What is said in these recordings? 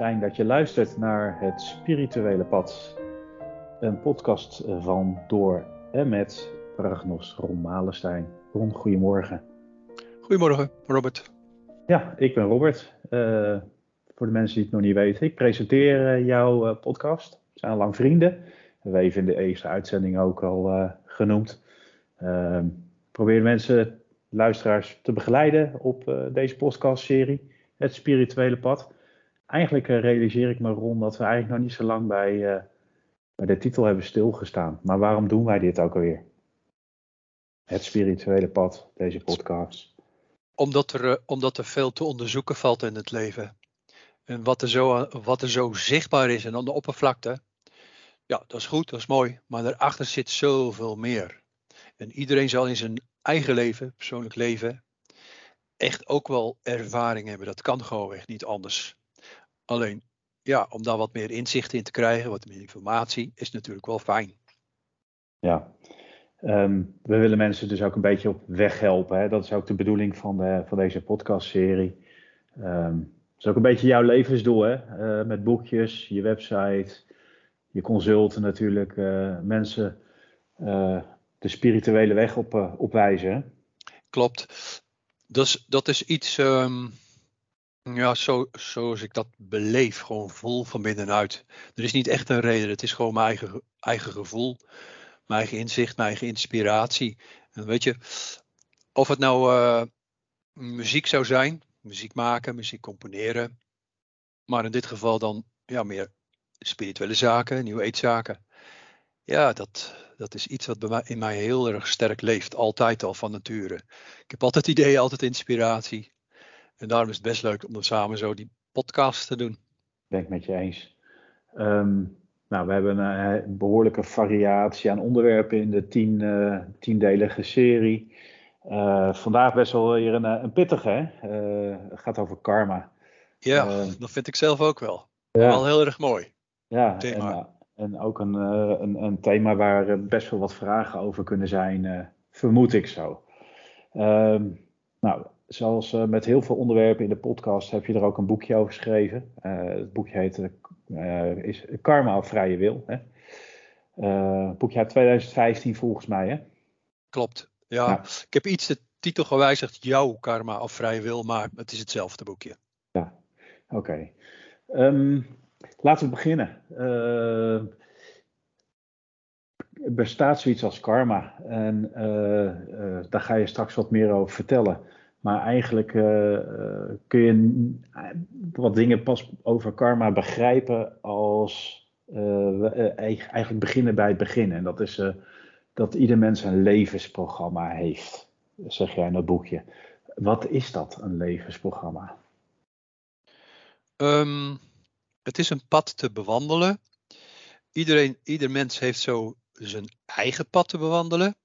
Fijn dat je luistert naar Het Spirituele Pad. Een podcast van, door en met paragnost Ron Malestein. Ron, goedemorgen. Goedemorgen, Robert. Ja, ik ben Robert. Voor de mensen die het nog niet weten, ik presenteer jouw podcast. We zijn al lang vrienden. We hebben even in de eerste uitzending ook al genoemd. Probeer mensen, luisteraars, te begeleiden op deze podcastserie. Het spirituele pad. Eigenlijk realiseer ik me, Ron, dat we eigenlijk nog niet zo lang bij de titel hebben stilgestaan. Maar waarom doen wij dit ook alweer? Het spirituele pad, deze podcast. Omdat er veel te onderzoeken valt in het leven. En wat er zo zichtbaar is en aan de oppervlakte. Ja, dat is goed, dat is mooi. Maar daarachter zit zoveel meer. En iedereen zal in zijn eigen leven, persoonlijk leven, echt ook wel ervaring hebben. Dat kan gewoon echt niet anders. Alleen, ja, om daar wat meer inzicht in te krijgen, wat meer informatie, is natuurlijk wel fijn. Ja, we willen mensen dus ook een beetje op weg helpen. Hè? Dat is ook de bedoeling van deze podcastserie. Dat is ook een beetje jouw levensdoel, hè? Met boekjes, je website, je consulten natuurlijk. Mensen de spirituele weg op wijzen. Hè? Klopt. Dat is iets, ja, zoals ik dat beleef, gewoon voel van binnenuit. Er is niet echt een reden, het is gewoon mijn eigen gevoel, mijn eigen inzicht, mijn eigen inspiratie. En weet je, of het nou muziek zou zijn, muziek maken, muziek componeren, maar in dit geval dan ja, meer spirituele zaken, New Age zaken. Ja, dat is iets wat bij mij, in mij heel erg sterk leeft. Altijd al, van nature. Ik heb altijd ideeën, altijd inspiratie. En daarom is het best leuk om samen zo die podcast te doen. Ben ik met je eens. Nou, we hebben een behoorlijke variatie aan onderwerpen in de tiendelige serie. Vandaag best wel weer een pittige, hè? Het gaat over karma. Ja, dat vind ik zelf ook wel. Ja. Wel heel erg mooi. Ja, thema. En ook een thema waar best wel wat vragen over kunnen zijn, vermoed ik zo. Nou, zoals met heel veel onderwerpen in de podcast heb je er ook een boekje over geschreven. Het boekje heet is Karma of Vrije Wil. Hè? Boekje uit 2015 volgens mij. Hè? Klopt, ja. Nou. Ik heb iets de titel gewijzigd, jouw Karma of Vrije Wil, maar het is hetzelfde boekje. Ja, oké. Laten we beginnen. Er bestaat zoiets als karma. En daar ga je straks wat meer over vertellen. Maar eigenlijk kun je wat dingen pas over karma begrijpen als we eigenlijk beginnen bij het begin. En dat is dat ieder mens een levensprogramma heeft, zeg jij in dat boekje. Wat is dat, een levensprogramma? Het is een pad te bewandelen. Ieder mens heeft zo zijn eigen pad te bewandelen.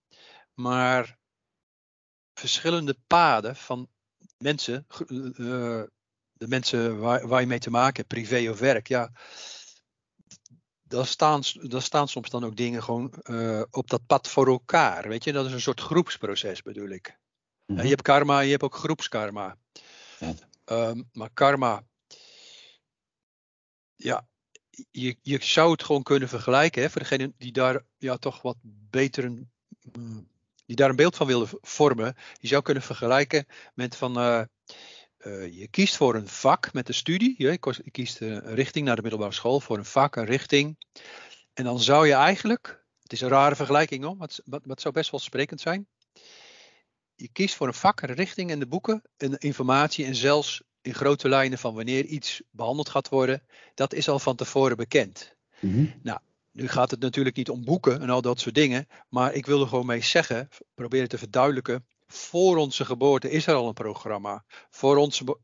Maar verschillende paden van mensen, de mensen waar je mee te maken hebt, privé of werk. Ja, daar staan soms dan ook dingen gewoon op dat pad voor elkaar. Weet je, dat is een soort groepsproces, bedoel ik. Mm-hmm. Je hebt karma, je hebt ook groepskarma. Ja. Maar karma, ja, je zou het gewoon kunnen vergelijken, hè, voor degenen die daar ja, toch wat beter een beeld van willen vormen. Je zou kunnen vergelijken met van, je kiest voor een vak met de studie. Je kiest een richting naar de middelbare school voor een vak, een richting. En dan zou je eigenlijk, het is een rare vergelijking hoor, maar het zou best wel sprekend zijn. Je kiest voor een vak, een richting en de boeken en de informatie en zelfs in grote lijnen van wanneer iets behandeld gaat worden, dat is al van tevoren bekend. Mm-hmm. Nou, nu gaat het natuurlijk niet om boeken en al dat soort dingen, maar ik wil er gewoon mee zeggen, proberen te verduidelijken, voor onze geboorte is er al een programma. Voor onze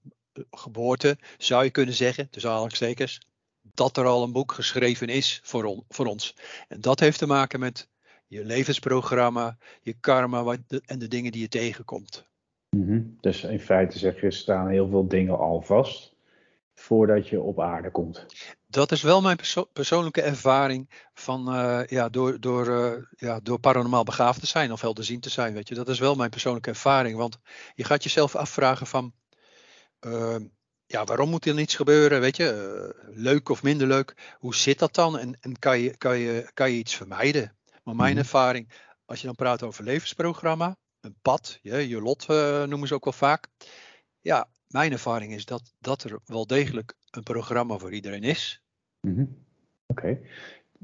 geboorte zou je kunnen zeggen, tussen aanhalingstekens, dat er al een boek geschreven is voor ons. En dat heeft te maken met je levensprogramma, je karma en de dingen die je tegenkomt. Mm-hmm. Dus in feite zeg je, staan heel veel dingen al vast voordat je op aarde komt. Dat is wel mijn persoonlijke ervaring van, door paranormaal begaafd te zijn of helderziend te zijn. Weet je. Dat is wel mijn persoonlijke ervaring, want je gaat jezelf afvragen van, ja, waarom moet er niets gebeuren, weet je, leuk of minder leuk, hoe zit dat dan en kan je iets vermijden? Maar mijn ervaring, als je dan praat over levensprogramma, een pad, je lot noemen ze ook wel vaak. Ja, mijn ervaring is dat er wel degelijk een programma voor iedereen is. Mm-hmm. Oké.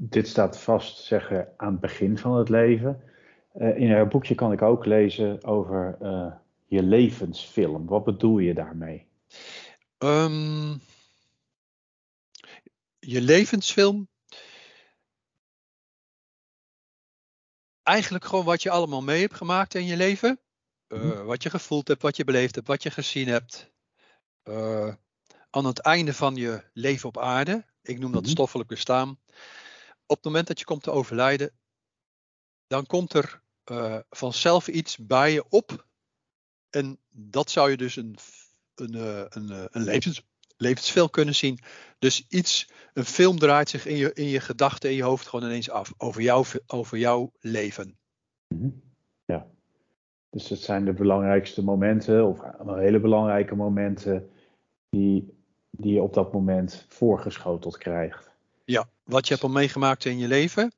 Dit staat vast, zeggen, aan het begin van het leven. In haar boekje kan ik ook lezen over je levensfilm. Wat bedoel je daarmee? Je levensfilm? Eigenlijk gewoon wat je allemaal mee hebt gemaakt in je leven. Wat je gevoeld hebt, wat je beleefd hebt, wat je gezien hebt. Aan het einde van je leven op aarde. Ik noem dat stoffelijk bestaan. Op het moment dat je komt te overlijden, dan komt er vanzelf iets bij je op. En dat zou je dus een levensfilm kunnen zien. Dus een film draait zich in je gedachten, in je hoofd gewoon ineens af. Over jouw leven. Ja. Dus dat zijn de belangrijkste momenten, of hele belangrijke momenten, die je op dat moment voorgeschoteld krijgt. Ja, wat je hebt al meegemaakt in je leven.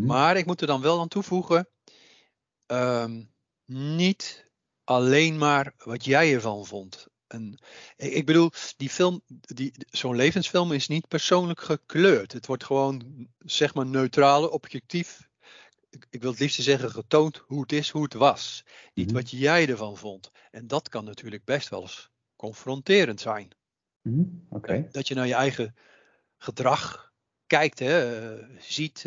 Maar ik moet er dan wel aan toevoegen, niet alleen maar wat jij ervan vond. Ik bedoel, zo'n levensfilm is niet persoonlijk gekleurd. Het wordt gewoon, zeg maar, neutraal, objectief. Ik wil het liefst zeggen, getoond hoe het is, hoe het was. Niet wat jij ervan vond. En dat kan natuurlijk best wel eens confronterend zijn. Oké. Dat je naar je eigen gedrag kijkt, ziet.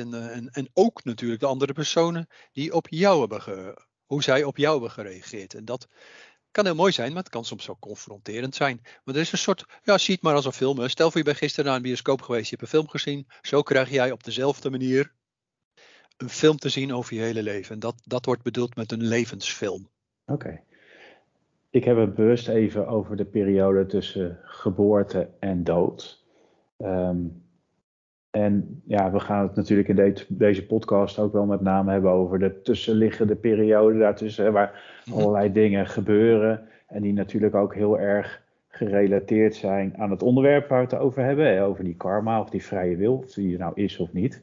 En ook natuurlijk de andere personen die hoe zij op jou hebben gereageerd. En dat kan heel mooi zijn, maar het kan soms ook confronterend zijn. Maar er is een soort, zie het maar als een film. Stel voor je bent gisteren naar een bioscoop geweest, je hebt een film gezien. Zo krijg jij op dezelfde manier een film te zien over je hele leven. En dat wordt bedoeld met een levensfilm. Oké. Ik heb het bewust even over de periode tussen geboorte en dood. En ja, we gaan het natuurlijk in deze podcast ook wel met name hebben over de tussenliggende periode daartussen. Waar allerlei dingen gebeuren en die natuurlijk ook heel erg gerelateerd zijn aan het onderwerp waar we het over hebben. Over die karma of die vrije wil, of die er nou is of niet.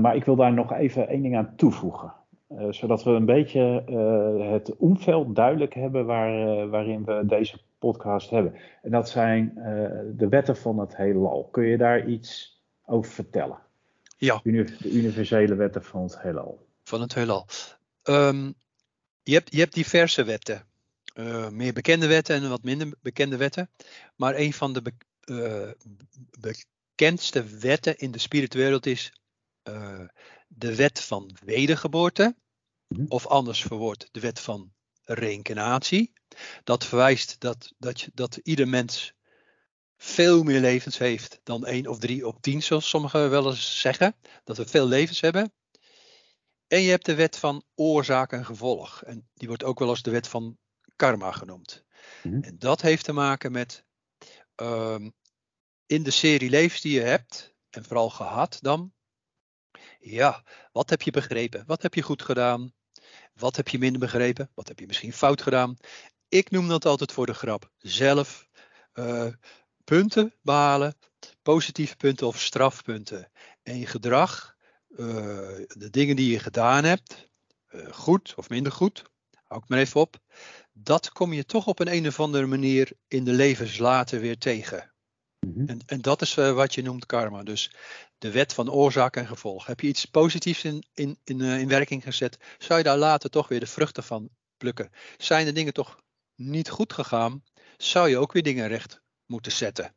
Maar ik wil daar nog even één ding aan toevoegen. Zodat we een beetje het omveld duidelijk hebben waarin we deze podcast hebben. En dat zijn de wetten van het heelal. Kun je daar iets over vertellen? Ja. De universele wetten van het heelal. Je hebt diverse wetten. Meer bekende wetten en wat minder bekende wetten. Maar een van de bekendste wetten in de spirituele wereld is de wet van wedergeboorte, of anders verwoord de wet van reïncarnatie. Dat verwijst dat ieder mens veel meer levens heeft dan 1 of 3 op 10, zoals sommigen wel eens zeggen, dat we veel levens hebben. En je hebt de wet van oorzaak en gevolg, en die wordt ook wel als de wet van karma genoemd. En dat heeft te maken met in de serie levens die je hebt, en vooral gehad dan. Ja, wat heb je begrepen? Wat heb je goed gedaan? Wat heb je minder begrepen? Wat heb je misschien fout gedaan? Ik noem dat altijd voor de grap zelf. Punten behalen, positieve punten of strafpunten. En je gedrag, de dingen die je gedaan hebt, goed of minder goed, hou ik maar even op. Dat kom je toch op een of andere manier in de levens later weer tegen. En dat is wat je noemt karma. Dus de wet van oorzaak en gevolg. Heb je iets positiefs in werking gezet, zou je daar later toch weer de vruchten van plukken. Zijn de dingen toch niet goed gegaan, zou je ook weer dingen recht moeten zetten.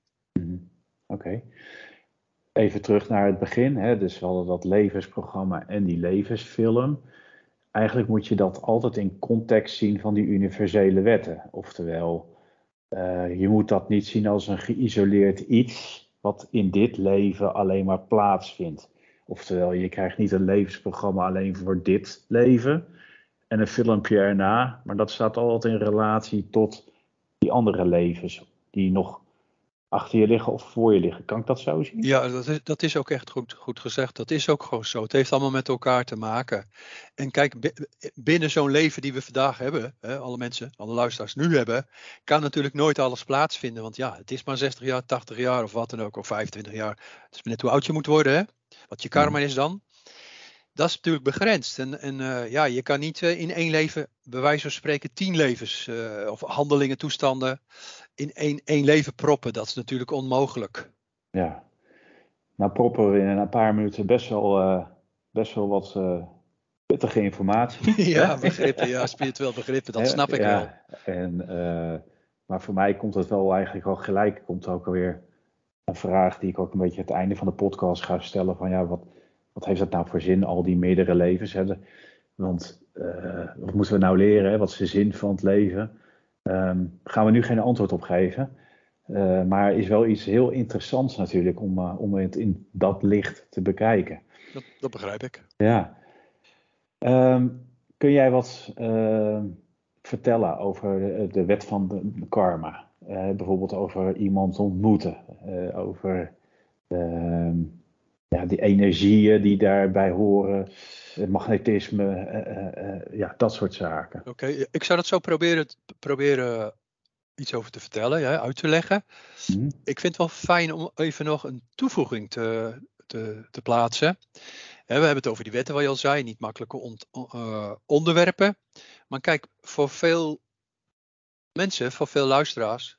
Oké. Even terug naar het begin. Dus we hadden dat levensprogramma en die levensfilm. Eigenlijk moet je dat altijd in context zien van die universele wetten. Oftewel, je moet dat niet zien als een geïsoleerd iets wat in dit leven alleen maar plaatsvindt. Oftewel, je krijgt niet een levensprogramma alleen voor dit leven en een filmpje erna, maar dat staat altijd in relatie tot die andere levens die nog achter je liggen of voor je liggen. Kan ik dat zo zien? Ja, dat is ook echt goed gezegd. Dat is ook gewoon zo. Het heeft allemaal met elkaar te maken. En kijk, binnen zo'n leven die we vandaag hebben, hè, alle mensen, alle luisteraars nu hebben, kan natuurlijk nooit alles plaatsvinden. Want ja, het is maar 60 jaar, 80 jaar of wat dan ook, of 25 jaar. Het is net hoe oud je moet worden, hè? Wat je karma is dan. Dat is natuurlijk begrensd. En je kan niet in één leven, bij wijze van spreken, 10 levens of handelingen, toestanden in één leven proppen. Dat is natuurlijk onmogelijk. Ja, nou proppen we in een paar minuten best wel wat pittige informatie. Ja, begrippen, ja, spiritueel begrippen, dat snap ik wel. Maar voor mij komt het wel eigenlijk al gelijk, komt ook alweer een vraag die ik ook een beetje aan het einde van de podcast ga stellen van ja, wat heeft dat nou voor zin, al die meerdere levens? Hè? Want wat moeten we nou leren? Hè? Wat is de zin van het leven? Gaan we nu geen antwoord op geven. Maar is wel iets heel interessants natuurlijk om het in dat licht te bekijken. Dat begrijp ik. Ja. Kun jij wat vertellen over de wet van de karma? Bijvoorbeeld over iemand ontmoeten. Over... die energieën die daarbij horen, magnetisme, dat soort zaken. Oké, ik zou dat zo proberen iets over te vertellen, ja, uit te leggen. Ik vind het wel fijn om even nog een toevoeging te plaatsen. We hebben het over die wetten waar je al zei, niet makkelijke onderwerpen. Maar kijk, voor veel mensen, voor veel luisteraars...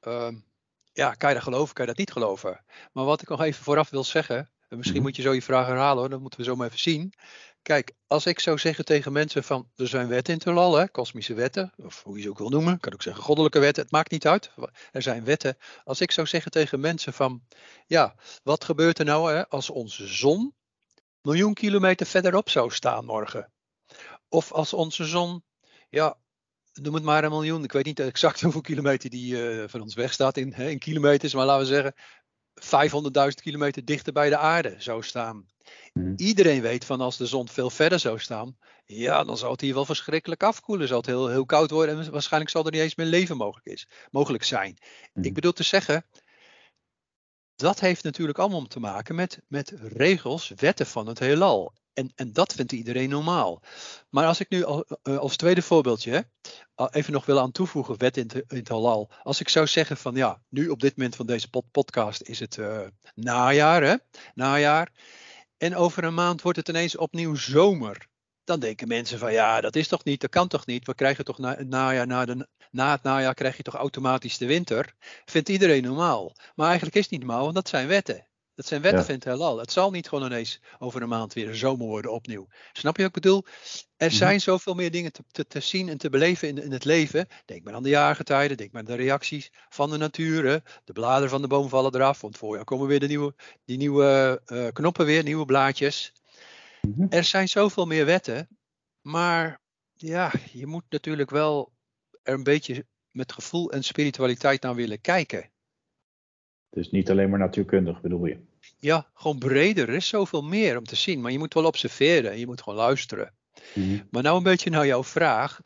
kan je dat geloven, kan je dat niet geloven. Maar wat ik nog even vooraf wil zeggen... Misschien moet je zo je vraag herhalen hoor, dat moeten we zo maar even zien. Kijk, als ik zou zeggen tegen mensen van... er zijn wetten in het heelal, hè, kosmische wetten... of hoe je ze ook wil noemen, kan ook zeggen goddelijke wetten... het maakt niet uit, er zijn wetten. Als ik zou zeggen tegen mensen van... ja, wat gebeurt er nou hè, als onze zon... 1 miljoen kilometer verderop zou staan morgen? Of als onze zon... ja, noem het maar 1 miljoen, ik weet niet exact hoeveel kilometer die van ons weg staat in kilometers... maar laten we zeggen... 500.000 kilometer dichter bij de aarde zou staan. Iedereen weet van als de zon veel verder zou staan... ja, dan zou het hier wel verschrikkelijk afkoelen. Zou het heel, heel koud worden en waarschijnlijk zal er niet eens meer leven mogelijk zijn. Ik bedoel te zeggen... dat heeft natuurlijk allemaal te maken met regels, wetten van het heelal. En dat vindt iedereen normaal. Maar als ik nu als tweede voorbeeldje... even nog wil aan toevoegen, wet in het halal. Als ik zou zeggen van ja, nu op dit moment van deze podcast is het najaar. Hè? Najaar. En over een maand wordt het ineens opnieuw zomer. Dan denken mensen van ja, dat is toch niet, dat kan toch niet. We krijgen toch na het najaar krijg je toch automatisch de winter. Vindt iedereen normaal. Maar eigenlijk is het niet normaal, want dat zijn wetten. Dat zijn wetten van het heelal. Het zal niet gewoon ineens over een maand weer een zomer worden opnieuw. Snap je wat ik bedoel? Er zijn zoveel meer dingen te zien en te beleven in het leven. Denk maar aan de jaargetijden. Denk maar aan de reacties van de natuur. Hè. De bladeren van de boom vallen eraf. Want voorjaar komen weer die nieuwe knoppen weer. Nieuwe blaadjes. Er zijn zoveel meer wetten. Maar ja, je moet natuurlijk wel er een beetje met gevoel en spiritualiteit naar willen kijken. Dus niet alleen maar natuurkundig bedoel je? Ja, gewoon breder. Er is zoveel meer om te zien. Maar je moet wel observeren en je moet gewoon luisteren. Maar nou een beetje naar jouw vraag.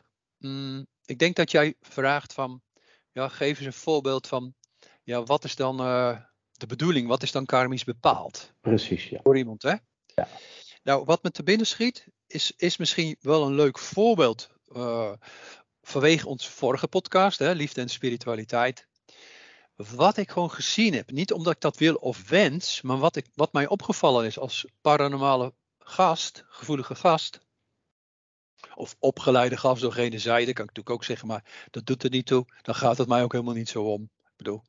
Ik denk dat jij vraagt van... ja, geef eens een voorbeeld van... ja, wat is dan de bedoeling? Wat is dan karmisch bepaald? Precies, ja. Voor iemand, hè? Ja. Nou, wat me te binnen schiet... is misschien wel een leuk voorbeeld... vanwege onze vorige podcast... hè, Liefde en Spiritualiteit... Wat ik gewoon gezien heb, niet omdat ik dat wil of wens, maar wat mij opgevallen is als paranormale gast, gevoelige gast, of opgeleide gast door gene zijde, kan ik natuurlijk ook zeggen, maar dat doet er niet toe, dan gaat het mij ook helemaal niet zo om. Ik bedoel,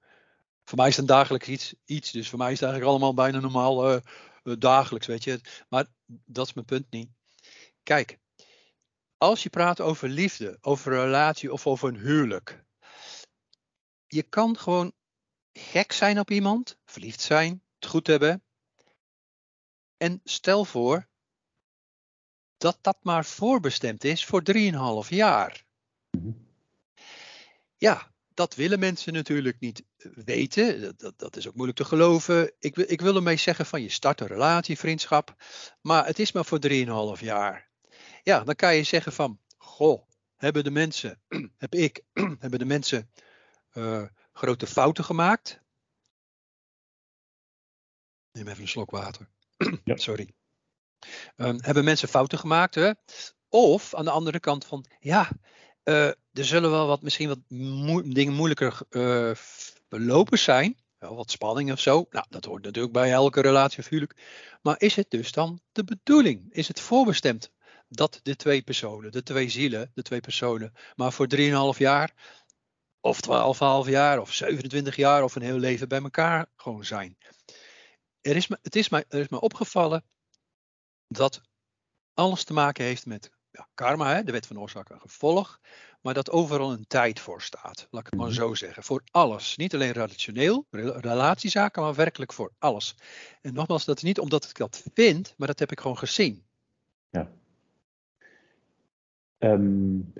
voor mij is het dagelijks iets, dus voor mij is het eigenlijk allemaal bijna normaal dagelijks, weet je. Maar dat is mijn punt niet. Kijk, als je praat over liefde, over een relatie of over een huwelijk... Je kan gewoon gek zijn op iemand, verliefd zijn, het goed hebben. En stel voor dat dat maar voorbestemd is voor 3,5 jaar. Ja, dat willen mensen natuurlijk niet weten. Dat is ook moeilijk te geloven. Ik wil ermee zeggen van je start een relatie, vriendschap. Maar het is maar voor 3,5 jaar. Ja, dan kan je zeggen van, goh, hebben de mensen... grote fouten gemaakt. Neem even een slok water. Ja. Sorry. Hebben mensen fouten gemaakt? Hè? Of aan de andere kant van, ja, er zullen wel misschien wat dingen moeilijker belopen zijn. Wel wat spanning of zo. Nou, dat hoort natuurlijk bij elke relatie of huwelijk. Maar is het dus dan de bedoeling? Is het voorbestemd dat de twee personen, de twee zielen, de twee personen, maar voor 3,5 jaar of 12,5 jaar of 27 jaar of een heel leven bij elkaar gewoon zijn? Er is me opgevallen dat alles te maken heeft met karma, hè, de wet van oorzaak en gevolg, maar dat overal een tijd voor staat. Laat ik het maar zo zeggen. Voor alles. Niet alleen relationeel, relatiezaken, maar werkelijk voor alles. En nogmaals, dat is niet omdat ik dat vind, maar dat heb ik gewoon gezien. Ja. We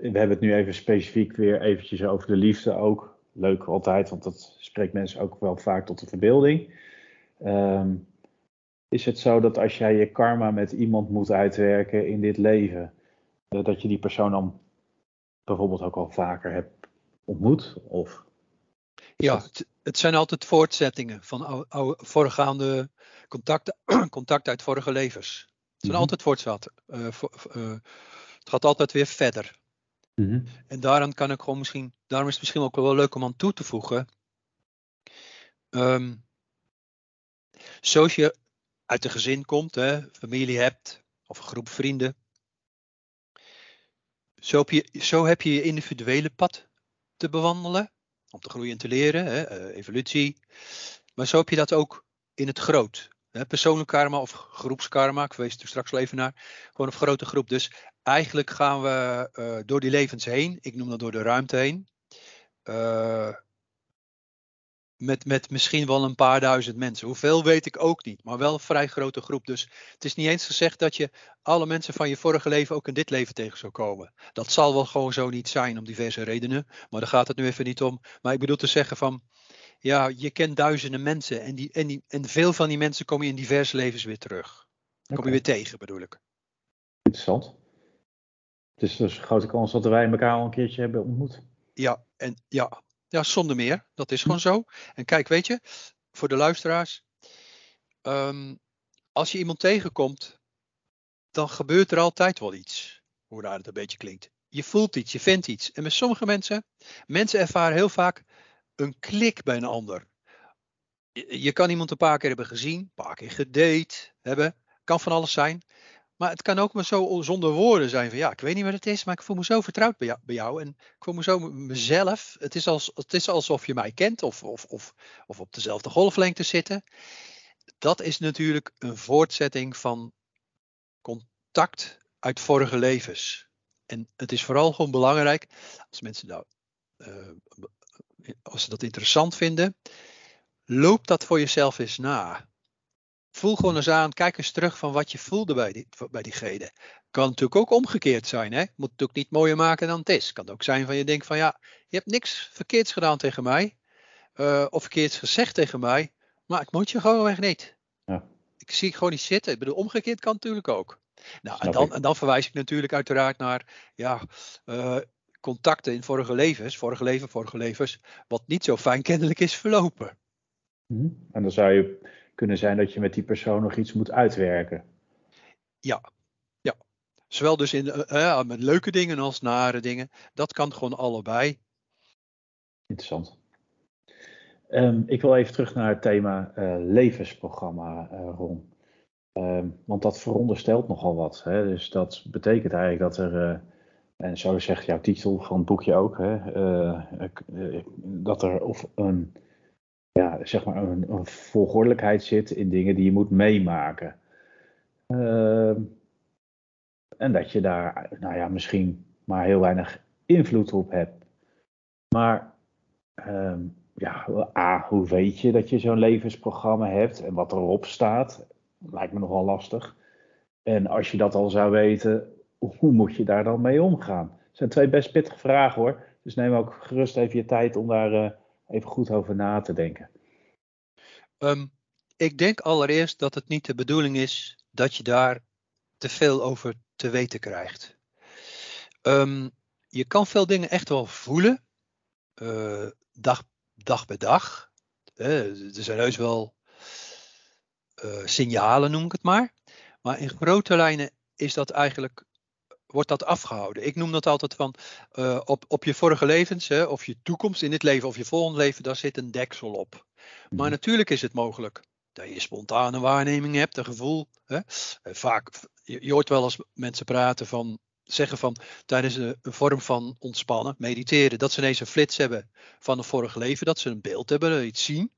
hebben het nu even specifiek weer eventjes over de liefde ook. Leuk altijd, want dat spreekt mensen ook wel vaak tot de verbeelding. Is het zo dat als jij je karma met iemand moet uitwerken in dit leven, dat je die persoon dan bijvoorbeeld ook al vaker hebt ontmoet? Of? Ja, het zijn altijd voortzettingen van voorgaande contacten uit vorige levens. Het zijn altijd voortzettingen. Het gaat altijd weer verder. En daarom is het misschien ook wel leuk om aan toe te voegen. Zoals je uit een gezin komt, hè, familie hebt of een groep vrienden. Zo heb je je individuele pad te bewandelen, om te groeien en te leren, hè, evolutie. Maar zo heb je dat ook in het groot. Hè, persoonlijk karma of groepskarma, ik wees er straks wel even naar. Gewoon een grote groep. Dus eigenlijk gaan we door die levens heen, ik noem dat door de ruimte heen. Met misschien wel een paar duizend mensen. Hoeveel weet ik ook niet, maar wel een vrij grote groep. Dus het is niet eens gezegd dat je alle mensen van je vorige leven ook in dit leven tegen zou komen. Dat zal wel gewoon zo niet zijn om diverse redenen, maar daar gaat het nu even niet om. Maar ik bedoel te zeggen van, ja, je kent duizenden mensen en veel van die mensen kom je in diverse levens weer terug. Okay. Kom je weer tegen, bedoel ik. Interessant. Het is dus een grote kans dat wij elkaar al een keertje hebben ontmoet. Ja, zonder meer. Dat is gewoon zo. En kijk, weet je, voor de luisteraars, als je iemand tegenkomt, dan gebeurt er altijd wel iets. Hoe raar het een beetje klinkt. Je voelt iets, je vindt iets. En met sommige mensen ervaren heel vaak een klik bij een ander. Je kan iemand een paar keer hebben gezien, een paar keer gedate hebben. Kan van alles zijn. Maar het kan ook maar zo zonder woorden zijn van, ja, ik weet niet wat het is, maar ik voel me zo vertrouwd bij jou en ik voel me zo mezelf. Het is alsof je mij kent of op dezelfde golflengte zitten. Dat is natuurlijk een voortzetting van contact uit vorige levens. En het is vooral gewoon belangrijk, als mensen als ze dat interessant vinden, loop dat voor jezelf eens na. Voel gewoon eens aan, kijk eens terug van wat je voelde bij diegene. Kan natuurlijk ook omgekeerd zijn, hè? Moet het natuurlijk niet mooier maken dan het is. Kan het ook zijn van je denkt van, ja, je hebt niks verkeerds gedaan tegen mij. Of verkeerds gezegd tegen mij. Maar ik moet je gewoon echt niet. Ja. Ik zie gewoon niet zitten. Ik bedoel, omgekeerd kan het natuurlijk ook. Nou, en dan verwijs ik natuurlijk uiteraard naar contacten in vorige levens. Wat niet zo fijn kennelijk is verlopen. En dan zou je kunnen zijn dat je met die persoon nog iets moet uitwerken. Ja. Zowel dus met leuke dingen als nare dingen. Dat kan gewoon allebei. Interessant. Ik wil even terug naar het thema levensprogramma, Ron. Want dat veronderstelt nogal wat. Hè? Dus dat betekent eigenlijk dat er, en zo zegt jouw titel van het boekje ook, hè, dat er of een... Ja, zeg maar een volgordelijkheid zit in dingen die je moet meemaken. En dat je daar misschien maar heel weinig invloed op hebt. Maar hoe weet je dat je zo'n levensprogramma hebt en wat erop staat? Lijkt me nogal lastig. En als je dat al zou weten, hoe moet je daar dan mee omgaan? Het zijn 2 best pittige vragen hoor. Dus neem ook gerust even je tijd om daar... even goed over na te denken. Ik denk allereerst dat het niet de bedoeling is dat je daar te veel over te weten krijgt. Je kan veel dingen echt wel voelen. Dag bij dag. Er zijn heus wel signalen noem ik het maar. Maar in grote lijnen is dat eigenlijk, wordt dat afgehouden. Ik noem dat altijd van op je vorige levens, hè, of je toekomst in dit leven of je volgende leven, daar zit een deksel op. Maar natuurlijk is het mogelijk dat je spontane waarneming hebt, een gevoel. Hè. Vaak, je hoort wel eens mensen praten van, zeggen van, tijdens een vorm van ontspannen, mediteren, dat ze ineens een flits hebben van een vorig leven, dat ze een beeld hebben, iets zien.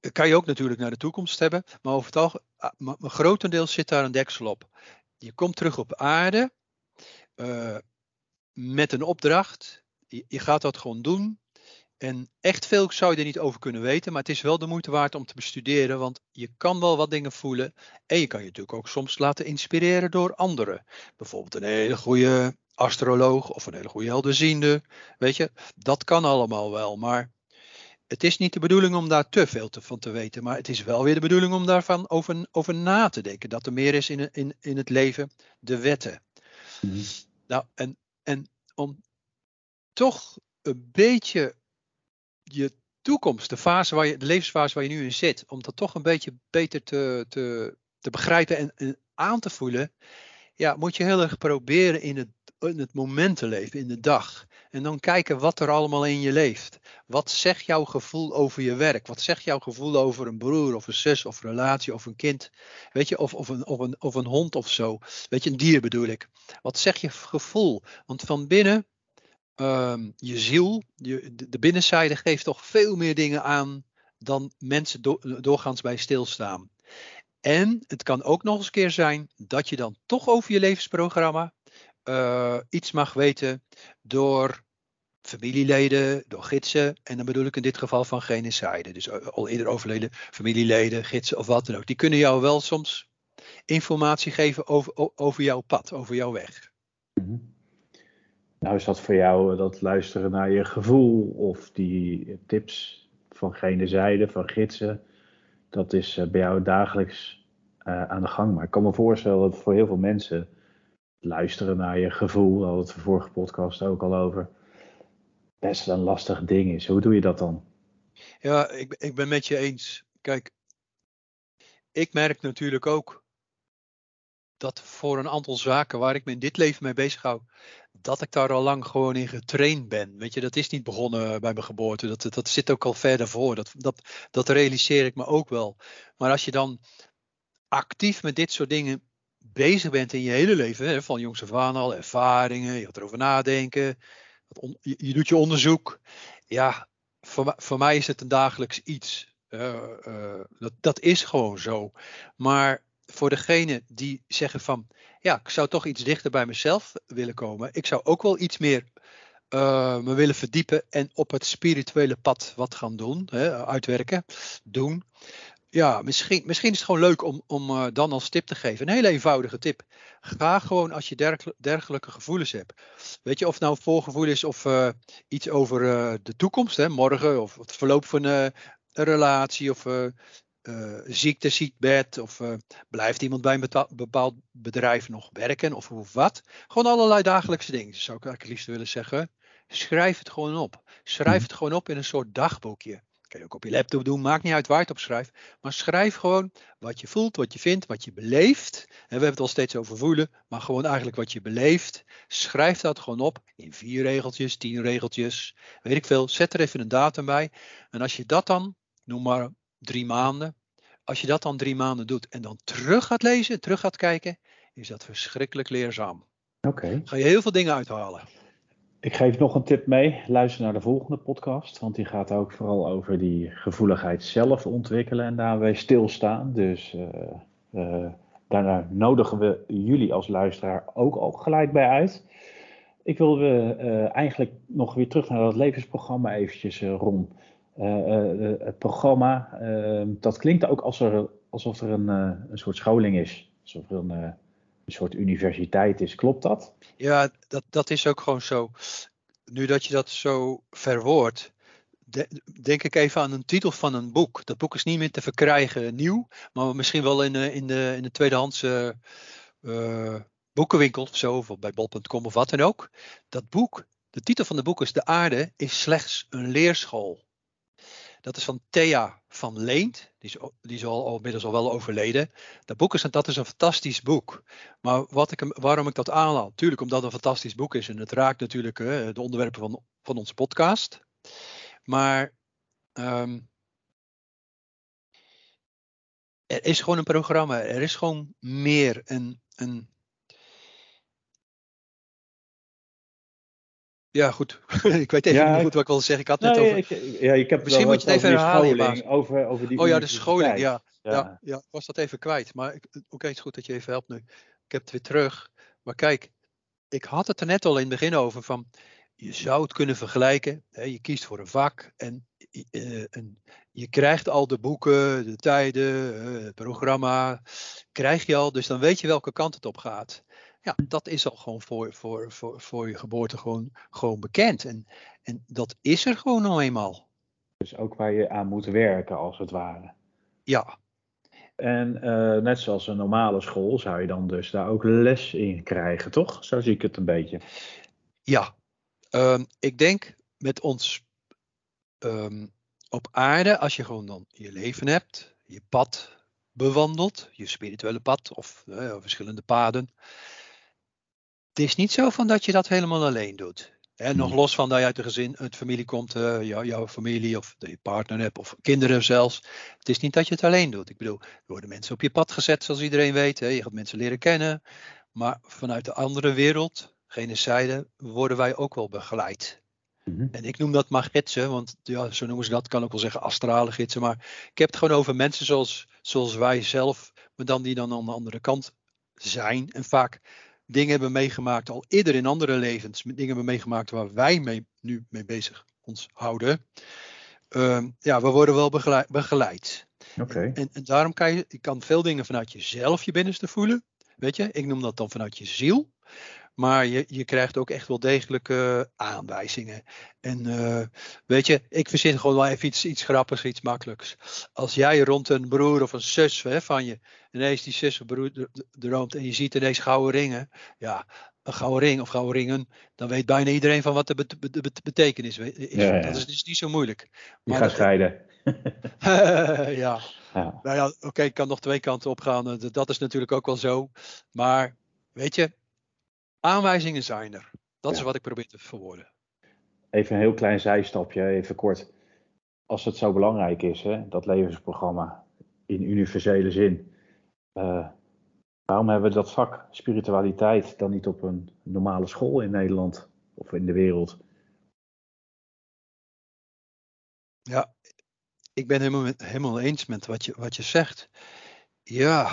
Dat kan je ook natuurlijk naar de toekomst hebben, maar over het algemeen, grotendeels zit daar een deksel op. Je komt terug op aarde met een opdracht, je gaat dat gewoon doen. En echt veel zou je er niet over kunnen weten, maar het is wel de moeite waard om te bestuderen, want je kan wel wat dingen voelen en je kan je natuurlijk ook soms laten inspireren door anderen. Bijvoorbeeld een hele goede astroloog of een hele goede helderziende, weet je, dat kan allemaal wel, maar het is niet de bedoeling om daar te veel van te weten, maar het is wel weer de bedoeling om daarvan over na te denken, dat er meer is in het leven, de wetten. Mm-hmm. Nou, en om toch een beetje je toekomst, de levensfase waar je nu in zit, om dat toch een beetje beter te begrijpen en aan te voelen, ja, moet je heel erg proberen in het moment te leven, in de dag. En dan kijken wat er allemaal in je leeft. Wat zegt jouw gevoel over je werk? Wat zegt jouw gevoel over een broer of een zus of een relatie of een kind? Weet je, of een hond of zo. Weet je, een dier bedoel ik. Wat zegt je gevoel? Want van binnen, je ziel, de binnenzijde geeft toch veel meer dingen aan dan mensen doorgaans bij stilstaan. En het kan ook nog eens een keer zijn dat je dan toch over je levensprogramma iets mag weten door familieleden, door gidsen. En dan bedoel ik in dit geval van genocide. Dus al eerder overleden familieleden, gidsen of wat dan ook. Die kunnen jou wel soms informatie geven over jouw pad, over jouw weg. Mm-hmm. Nou, is dat voor jou dat luisteren naar je gevoel of die tips van genocide, van gidsen, dat is bij jou dagelijks aan de gang. Maar ik kan me voorstellen dat voor heel veel mensen luisteren naar je gevoel, daar hadden we het vorige podcast ook al over, best een lastig ding is. Hoe doe je dat dan? Ja, ik ben met je eens. Kijk, ik merk natuurlijk ook dat voor een aantal zaken waar ik me in dit leven mee bezig hou, dat ik daar al lang gewoon in getraind ben. Weet je, dat is niet begonnen bij mijn geboorte. Dat zit ook al verder voor. Dat realiseer ik me ook wel. Maar als je dan actief met dit soort dingen bezig bent in je hele leven, hè, van jongs af aan al, ervaringen, je gaat erover nadenken, je doet je onderzoek. Ja, voor mij is het een dagelijks iets. Dat is gewoon zo. Maar voor degene die zeggen van, ja, ik zou toch iets dichter bij mezelf willen komen. Ik zou ook wel iets meer me willen verdiepen en op het spirituele pad wat gaan doen, hè, uitwerken, doen. Ja, misschien is het gewoon leuk om dan als tip te geven. Een hele eenvoudige tip. Ga gewoon als je dergelijke gevoelens hebt. Weet je, of het nou een voorgevoel is of iets over de toekomst, hè, morgen, of het verloop van een relatie of ziekte, ziekbed, of blijft iemand bij een bepaald bedrijf nog werken, of wat. Gewoon allerlei dagelijkse dingen, zou ik eigenlijk liefst willen zeggen. Schrijf het gewoon op. Schrijf het gewoon op in een soort dagboekje. Dat kan je ook op je laptop doen, maakt niet uit waar je het op schrijft. Maar schrijf gewoon wat je voelt, wat je vindt, wat je beleeft. En we hebben het al steeds over voelen, maar gewoon eigenlijk wat je beleeft. Schrijf dat gewoon op in 4 regeltjes, 10 regeltjes, weet ik veel. Zet er even een datum bij. En als je dat dan, noem maar 3 maanden. Als je dat dan 3 maanden doet en dan terug gaat lezen, terug gaat kijken, is dat verschrikkelijk leerzaam. Oké. Ga je heel veel dingen uithalen. Ik geef nog een tip mee. Luister naar de volgende podcast, want die gaat ook vooral over die gevoeligheid zelf ontwikkelen en daarbij stilstaan. Dus daarna nodigen we jullie als luisteraar ook al gelijk bij uit. Ik wilde eigenlijk nog weer terug naar dat levensprogramma eventjes, Ron. Het programma, dat klinkt ook alsof er een soort scholing is. Alsof er een soort universiteit is. Klopt dat? Ja, dat is ook gewoon zo. Nu dat je dat zo verwoordt, denk ik even aan een titel van een boek. Dat boek is niet meer te verkrijgen nieuw, maar misschien wel in de tweedehands boekenwinkel of zo, of bij bol.com of wat dan ook. Dat boek, de titel van het boek is De Aarde is slechts een leerschool. Dat is van Thea van Leent, die is al inmiddels al wel overleden. Dat boek is een fantastisch boek. Maar waarom ik dat aanhaal? Tuurlijk omdat het een fantastisch boek is en het raakt natuurlijk de onderwerpen van onze podcast. Maar er is gewoon een programma, er is gewoon meer een ja, goed. Ik weet even niet goed wat ik wil zeggen. Ik had het net over... Ik heb misschien moet je het even herhalen. De scholing. Ja, ik was dat even kwijt. Maar oké, het is goed dat je even helpt nu. Ik heb het weer terug. Maar kijk, ik had het er net al in het begin over. Van, je zou het kunnen vergelijken. Hè, je kiest voor een vak. En je krijgt al de boeken, de tijden, het programma. Krijg je al. Dus dan weet je welke kant het op gaat. Ja, dat is al gewoon voor je geboorte gewoon bekend. En dat is er gewoon nou eenmaal. Dus ook waar je aan moet werken, als het ware. Ja. En net zoals een normale school zou je dan dus daar ook les in krijgen, toch? Zo zie ik het een beetje. Ja. Ik denk met ons op aarde, als je gewoon dan je leven hebt, je pad bewandelt, je spirituele pad of verschillende paden... Het is niet zo van dat je dat helemaal alleen doet. En nog los van dat je uit het familie komt, jouw familie of je partner hebt of kinderen zelfs. Het is niet dat je het alleen doet. Ik bedoel, er worden mensen op je pad gezet zoals iedereen weet. Hè. Je gaat mensen leren kennen. Maar vanuit de andere wereld, genocide, worden wij ook wel begeleid. Mm-hmm. En ik noem dat maar gidsen, want zo noemen ze dat. Ik kan ook wel zeggen astrale gidsen. Maar ik heb het gewoon over mensen zoals wij zelf. Maar dan die dan aan de andere kant zijn en vaak... Dingen hebben meegemaakt, al eerder in andere levens. Dingen hebben meegemaakt waar wij nu mee bezig ons houden. We worden wel begeleid. Okay. En daarom kan je veel dingen vanuit jezelf je binnenste voelen. Weet je, ik noem dat dan vanuit je ziel. Maar je krijgt ook echt wel degelijke aanwijzingen. En weet je, ik verzin gewoon wel even iets grappigs, iets makkelijks. Als jij rond een broer of een zus van je, ineens die zus of broer droomt en je ziet ineens gouden ringen. Ja, een gouden ring of gouden ringen, dan weet bijna iedereen van wat de betekenis is. Ja. Dat is dus niet zo moeilijk. Maar je gaat scheiden. Ja. Ja. Nou ja, oké, ik kan nog twee kanten op gaan. Dat is natuurlijk ook wel zo. Maar weet je... Aanwijzingen zijn er. Dat is wat ik probeer te verwoorden. Even een heel klein zijstapje, even kort. Als het zo belangrijk is, dat levensprogramma in universele zin. Waarom hebben we dat vak spiritualiteit dan niet op een normale school in Nederland of in de wereld? Ja, ik ben helemaal eens met wat je zegt. Ja...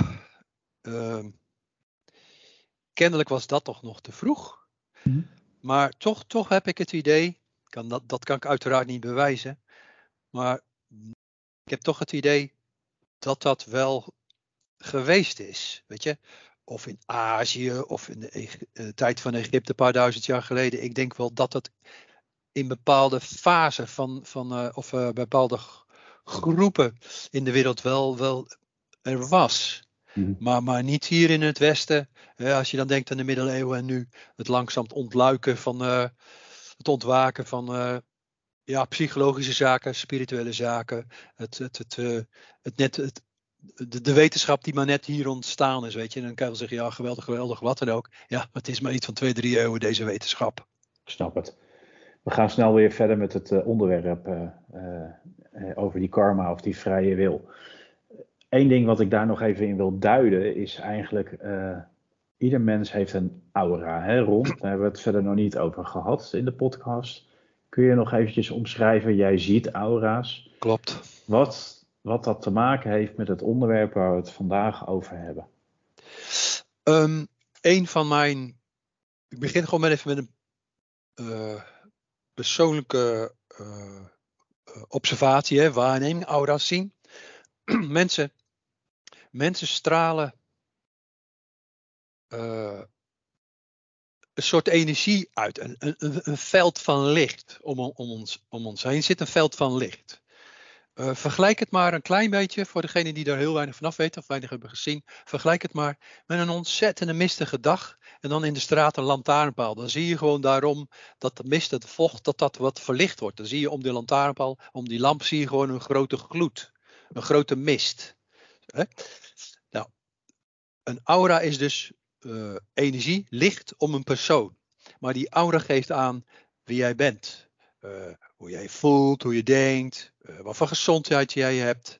Kennelijk was dat toch nog te vroeg. Mm-hmm. Maar toch heb ik het idee, dat kan ik uiteraard niet bewijzen, maar ik heb toch het idee dat wel geweest is. Weet je, of in Azië, of in de tijd van Egypte, een paar duizend jaar geleden. Ik denk wel dat dat in bepaalde fasen of bepaalde groepen in de wereld wel er was. Mm-hmm. Maar niet hier in het Westen. Als je dan denkt aan de middeleeuwen en nu het langzaam ontluiken van het ontwaken van psychologische zaken, spirituele zaken. De wetenschap die maar net hier ontstaan is, weet je. En dan kan je wel zeggen, ja, geweldig, wat dan ook. Ja, maar het is maar iets van 2-3 eeuwen deze wetenschap. Ik snap het. We gaan snel weer verder met het onderwerp over die karma of die vrije wil. Eén ding wat ik daar nog even in wil duiden is eigenlijk... Ieder mens heeft een aura, hè Ron? Daar hebben we het verder nog niet over gehad in de podcast. Kun je nog eventjes omschrijven, jij ziet aura's. Klopt. Wat dat te maken heeft met het onderwerp waar we het vandaag over hebben. Ik begin gewoon even met een persoonlijke observatie, waarneming, aura's zien. Mensen stralen een soort energie uit. Een veld van licht. Om ons heen zit een veld van licht. Vergelijk het maar een klein beetje. Voor degenen die daar heel weinig vanaf weten. Of weinig hebben gezien. Vergelijk het maar met een ontzettende mistige dag. En dan in de straat een lantaarnpaal. Dan zie je gewoon daarom dat de mist, het vocht. Dat wat verlicht wordt. Dan zie je om die lantaarnpaal. Om die lamp zie je gewoon een grote gloed. een grote mist. Hè? Nou, een aura is dus energie, licht om een persoon. Maar die aura geeft aan wie jij bent. Hoe jij voelt, hoe je denkt, wat voor gezondheid jij hebt,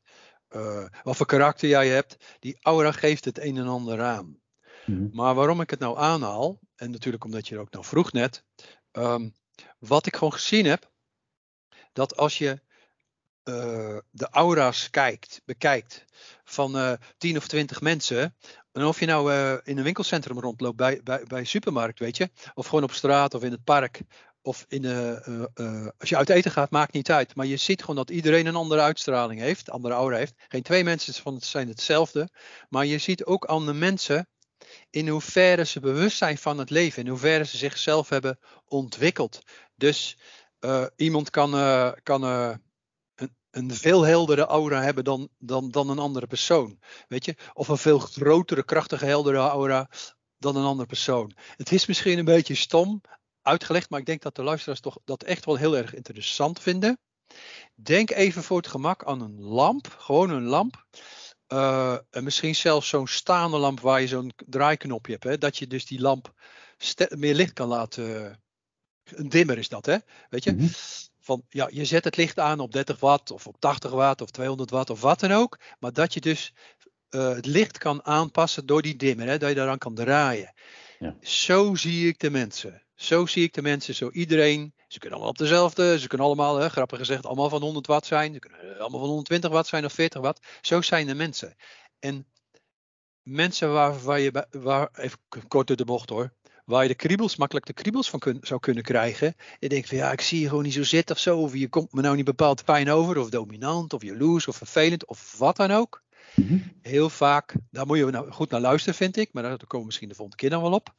wat voor karakter jij hebt. Die aura geeft het een en ander aan. Mm-hmm. Maar waarom ik het nou aanhaal, en natuurlijk omdat je er ook nou vroeg net, wat ik gewoon gezien heb, dat als je de aura's bekijkt van 10 of 20 mensen, en of je nou in een winkelcentrum rondloopt, bij een supermarkt, weet je, of gewoon op straat of in het park, of in als je uit eten gaat, maakt niet uit. Maar je ziet gewoon dat iedereen een andere uitstraling heeft, andere aura heeft. Geen twee mensen zijn hetzelfde, maar je ziet ook andere mensen in hoeverre ze bewust zijn van het leven, in hoeverre ze zichzelf hebben ontwikkeld. Dus iemand kan een veel heldere aura hebben dan een andere persoon. Weet je? Of een veel grotere, krachtige, heldere aura dan een andere persoon. Het is misschien een beetje stom uitgelegd, maar ik denk dat de luisteraars toch dat echt wel heel erg interessant vinden. Denk even voor het gemak aan een lamp, gewoon een lamp. En misschien zelfs zo'n staande lamp waar je zo'n draaiknopje hebt. Hè? Dat je dus die lamp meer licht kan laten. Een dimmer is dat, hè? Weet je? Mm-hmm. Van, ja, je zet het licht aan op 30 watt of op 80 watt of 200 watt of wat dan ook. Maar dat je dus het licht kan aanpassen door die dimmer. Hè? Dat je daaraan kan draaien. Ja. Zo zie ik de mensen. Zo iedereen. Ze kunnen allemaal op dezelfde. Ze kunnen allemaal, hè, grappig gezegd, allemaal van 100 watt zijn. Ze kunnen allemaal van 120 watt zijn of 40 watt. Zo zijn de mensen. En mensen waar even kort door de bocht hoor. Waar je makkelijk de kriebels van zou kunnen krijgen. Je denkt van ja, ik zie je gewoon niet zo zitten of zo. Of je komt me nou niet bepaald pijn over. Of dominant, of jaloers, of vervelend, of wat dan ook. Mm-hmm. Heel vaak, daar moet je nou goed naar luisteren vind ik. Maar daar komen we misschien de volgende keer dan wel op.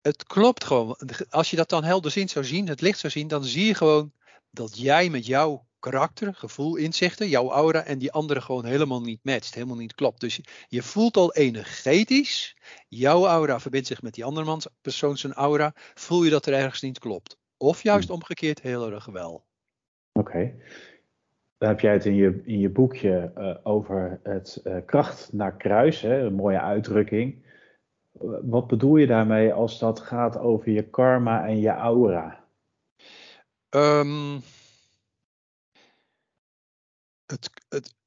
Het klopt gewoon. Als je dat dan helderziend zou zien, het licht zou zien, dan zie je gewoon dat jij met jouw karakter, gevoel, inzichten, jouw aura en die andere gewoon helemaal niet matcht, helemaal niet klopt. Dus je voelt al energetisch, jouw aura verbindt zich met die andere persoon zijn aura, voel je dat er ergens niet klopt. Of juist omgekeerd heel erg wel. Oké. Daar heb jij het in je boekje over het kracht naar kruis, hè? Een mooie uitdrukking. Wat bedoel je daarmee als dat gaat over je karma en je aura?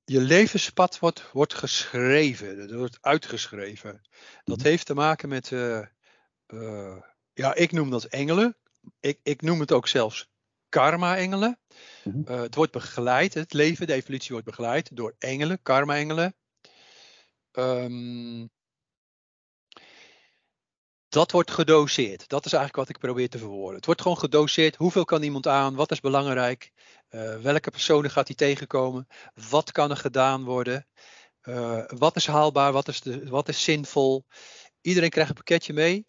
Je levenspad wordt geschreven, dat wordt uitgeschreven. Dat heeft te maken met, ik noem dat engelen. Ik noem het ook zelfs karma-engelen. Het wordt begeleid, het leven, de evolutie wordt begeleid door engelen, karma-engelen. Dat wordt gedoseerd. Dat is eigenlijk wat ik probeer te verwoorden. Het wordt gewoon gedoseerd. Hoeveel kan iemand aan? Wat is belangrijk? Welke personen gaat hij tegenkomen? Wat kan er gedaan worden? Wat is haalbaar? Wat is zinvol? Iedereen krijgt een pakketje mee.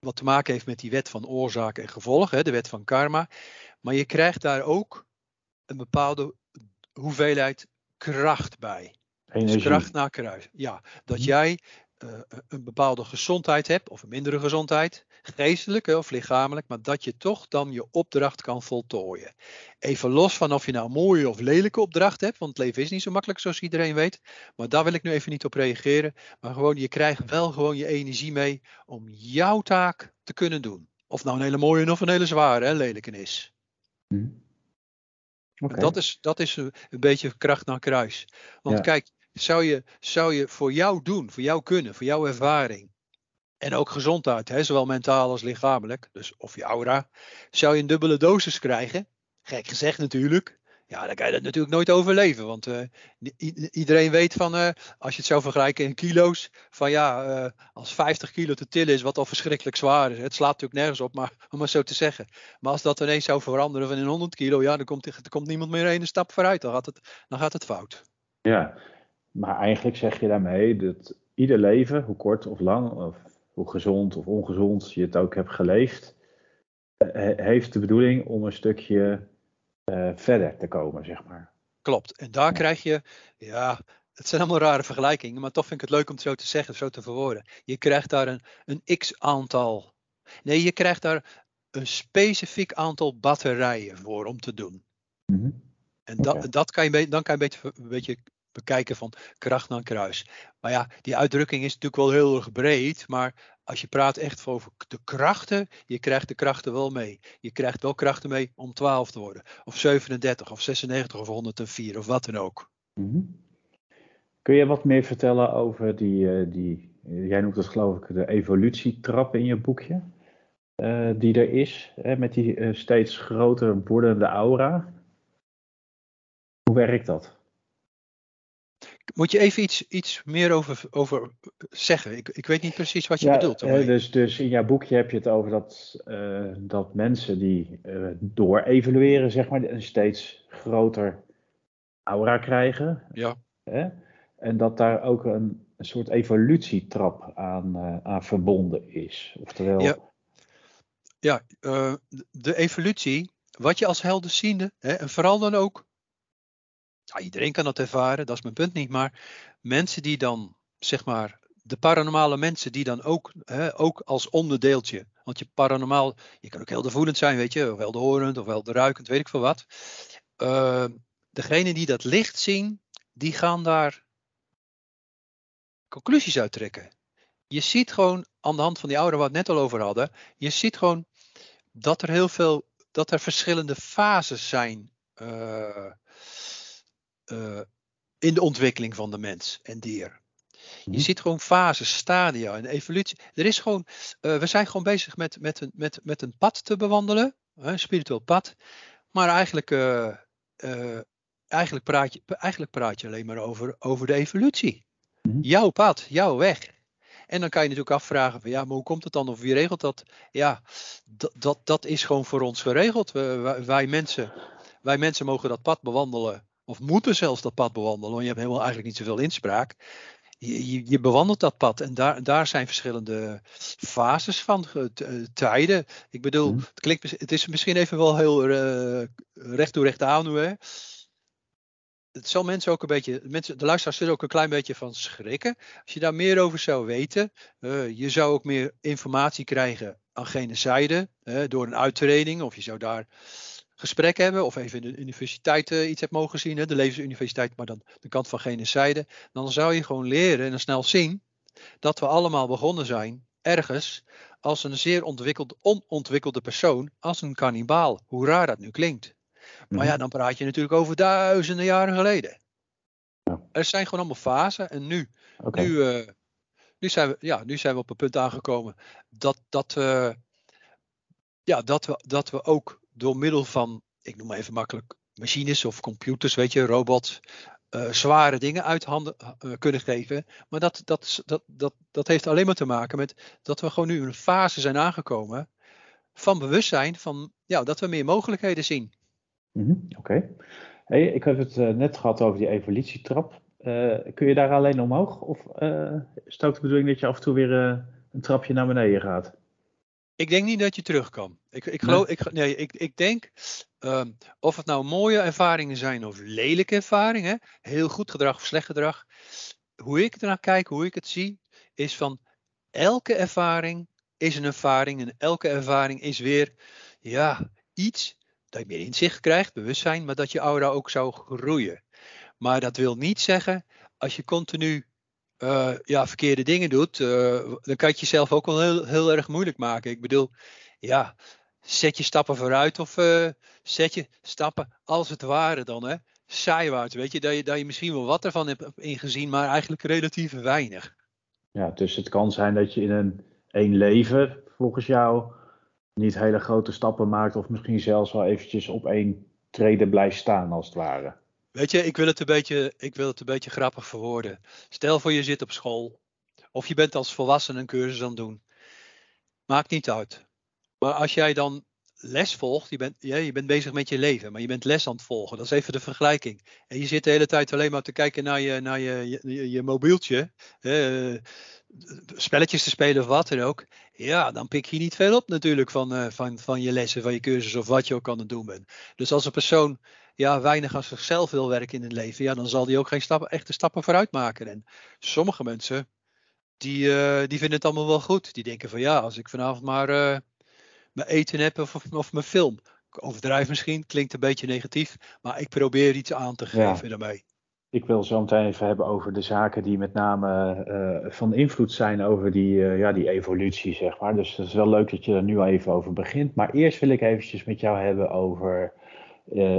Wat te maken heeft met die wet van oorzaak en gevolg. Hè, de wet van karma. Maar je krijgt daar ook een bepaalde hoeveelheid kracht bij. Energie. Dus kracht naar kruis. Ja, dat jij een bepaalde gezondheid hebt, of een mindere gezondheid, geestelijk of lichamelijk, maar dat je toch dan je opdracht kan voltooien. Even los van of je nou een mooie of lelijke opdracht hebt, want het leven is niet zo makkelijk zoals iedereen weet, maar daar wil ik nu even niet op reageren, maar gewoon je krijgt wel gewoon je energie mee om jouw taak te kunnen doen. Of nou een hele mooie of een hele zware, hè, lelijke is. Okay. Dat is een beetje kracht naar kruis. Want kijk, zou je voor jou doen, voor jou kunnen, voor jouw ervaring en ook gezondheid, hè, zowel mentaal als lichamelijk, dus of je aura, zou je een dubbele dosis krijgen, gek gezegd natuurlijk, ja dan kan je dat natuurlijk nooit overleven, want iedereen weet van, als je het zou vergelijken in kilo's, van als 50 kilo te tillen is, wat al verschrikkelijk zwaar is, het slaat natuurlijk nergens op, maar om het zo te zeggen, maar als dat ineens zou veranderen van in 100 kilo, ja dan komt niemand meer een stap vooruit, dan gaat het fout. Ja. Maar eigenlijk zeg je daarmee dat ieder leven, hoe kort of lang, of hoe gezond of ongezond je het ook hebt geleefd, heeft de bedoeling om een stukje verder te komen, zeg maar. Klopt. En daar krijg je, het zijn allemaal rare vergelijkingen, maar toch vind ik het leuk om het zo te zeggen, zo te verwoorden. Je krijgt daar een x-aantal. Nee, je krijgt daar een specifiek aantal batterijen voor om te doen. Mm-hmm. En dat kan je, dan kan je een beetje bekijken van kracht naar kruis. Maar ja, die uitdrukking is natuurlijk wel heel erg breed, maar als je praat echt over de krachten, je krijgt de krachten wel mee. Je krijgt wel krachten mee om 12 te worden, of 37, of 96, of 104, of wat dan ook. Mm-hmm. Kun je wat meer vertellen over die jij noemt dat geloof ik de evolutietrap in je boekje, die er is, hè, met die steeds groter wordende aura. Hoe werkt dat? Moet je even iets meer over zeggen? Ik weet niet precies wat je bedoelt. Dus in jouw boekje heb je het over dat mensen die door evolueren, zeg maar, een steeds groter aura krijgen. Ja. Hè? En dat daar ook een soort evolutietrap aan verbonden is. Oftewel... Ja, de evolutie, wat je als helderziende, hè, en vooral dan ook... Nou, iedereen kan dat ervaren, dat is mijn punt niet, maar mensen die dan, zeg maar, de paranormale mensen die dan ook als onderdeeltje, want je paranormaal, je kan ook heel heldervoelend zijn, weet je, of helderhorend, of helderruikend, weet ik veel wat. Degenen die dat licht zien, die gaan daar conclusies uit trekken. Je ziet gewoon, aan de hand van die aura waar we het net al over hadden, je ziet gewoon dat er heel veel, dat er verschillende fases zijn in de ontwikkeling van de mens en dier. Je ziet gewoon fases, stadia en evolutie. Er is gewoon, we zijn gewoon bezig met een pad te bewandelen, een spiritueel pad, maar eigenlijk praat je alleen maar over de evolutie. Mm-hmm. Jouw pad, jouw weg. En dan kan je natuurlijk afvragen van ja, maar hoe komt het dan? Of wie regelt dat? Ja, dat is gewoon voor ons geregeld. Wij mensen mogen dat pad bewandelen. Of moeten zelfs dat pad bewandelen. Want je hebt helemaal eigenlijk niet zoveel inspraak. Je bewandelt dat pad. En daar zijn verschillende fases van. Tijden. Ik bedoel, het is misschien even wel heel recht toe recht aan. Hè? Het zal mensen ook een beetje... de luisteraars zullen ook een klein beetje van schrikken. Als je daar meer over zou weten. Je zou ook meer informatie krijgen aan gene zijde. Door een uittraining. Of je zou daar... gesprek hebben of even in de universiteit iets hebt mogen zien, hè, de levensuniversiteit, maar dan de kant van gene zijde, dan zou je gewoon leren en dan snel zien dat we allemaal begonnen zijn ergens als een zeer onontwikkelde persoon, als een kannibaal, hoe raar dat nu klinkt. Maar ja, dan praat je natuurlijk over duizenden jaren geleden. Ja. Er zijn gewoon allemaal fasen en nu, okay. Nu zijn we op een punt aangekomen dat we ook door middel van, ik noem maar even makkelijk, machines of computers, weet je, robots, zware dingen uit handen kunnen geven. Maar dat heeft alleen maar te maken met dat we gewoon nu in een fase zijn aangekomen van bewustzijn, van ja, dat we meer mogelijkheden zien. Mm-hmm. Oké. Hey, ik heb het net gehad over die evolutietrap. Kun je daar alleen omhoog? Of is het ook de bedoeling dat je af en toe weer een trapje naar beneden gaat? Ik denk niet dat je terug kan. Ik denk, of het nou mooie ervaringen zijn of lelijke ervaringen, heel goed gedrag of slecht gedrag, hoe ik ernaar kijk, hoe ik het zie, is van elke ervaring is een ervaring en elke ervaring is weer iets dat je meer inzicht krijgt, bewustzijn, maar dat je aura ook zou groeien. Maar dat wil niet zeggen, als je continu verkeerde dingen doet, dan kan je jezelf ook wel heel, heel erg moeilijk maken. Ik bedoel, ja, zet je stappen vooruit of zet je stappen als het ware dan, hè, zijwaarts. Weet je, dat je misschien wel wat ervan hebt ingezien, maar eigenlijk relatief weinig. Ja, dus het kan zijn dat je in één leven volgens jou niet hele grote stappen maakt of misschien zelfs wel eventjes op één treden blijft staan als het ware. Weet je, ik wil het een beetje grappig verwoorden. Stel voor je zit op school. Of je bent als volwassene een cursus aan het doen. Maakt niet uit. Maar als jij dan les volgt. Je bent bezig met je leven. Maar je bent les aan het volgen. Dat is even de vergelijking. En je zit de hele tijd alleen maar te kijken naar je mobieltje. Spelletjes te spelen of wat dan ook. Ja, dan pik je niet veel op natuurlijk van je lessen, van je cursus of wat je ook aan het doen bent. Dus als een persoon... ja, weinig aan zichzelf wil werken in het leven, ja, dan zal die ook geen echte stappen vooruit maken. En sommige mensen, die vinden het allemaal wel goed. Die denken van ja, als ik vanavond maar mijn eten heb of mijn film, Ik overdrijf misschien, klinkt een beetje negatief, maar ik probeer iets aan te geven daarmee. Ik wil zo meteen even hebben over de zaken die met name van invloed zijn over die evolutie, zeg maar. Dus het is wel leuk dat je er nu al even over begint. Maar eerst wil ik eventjes met jou hebben over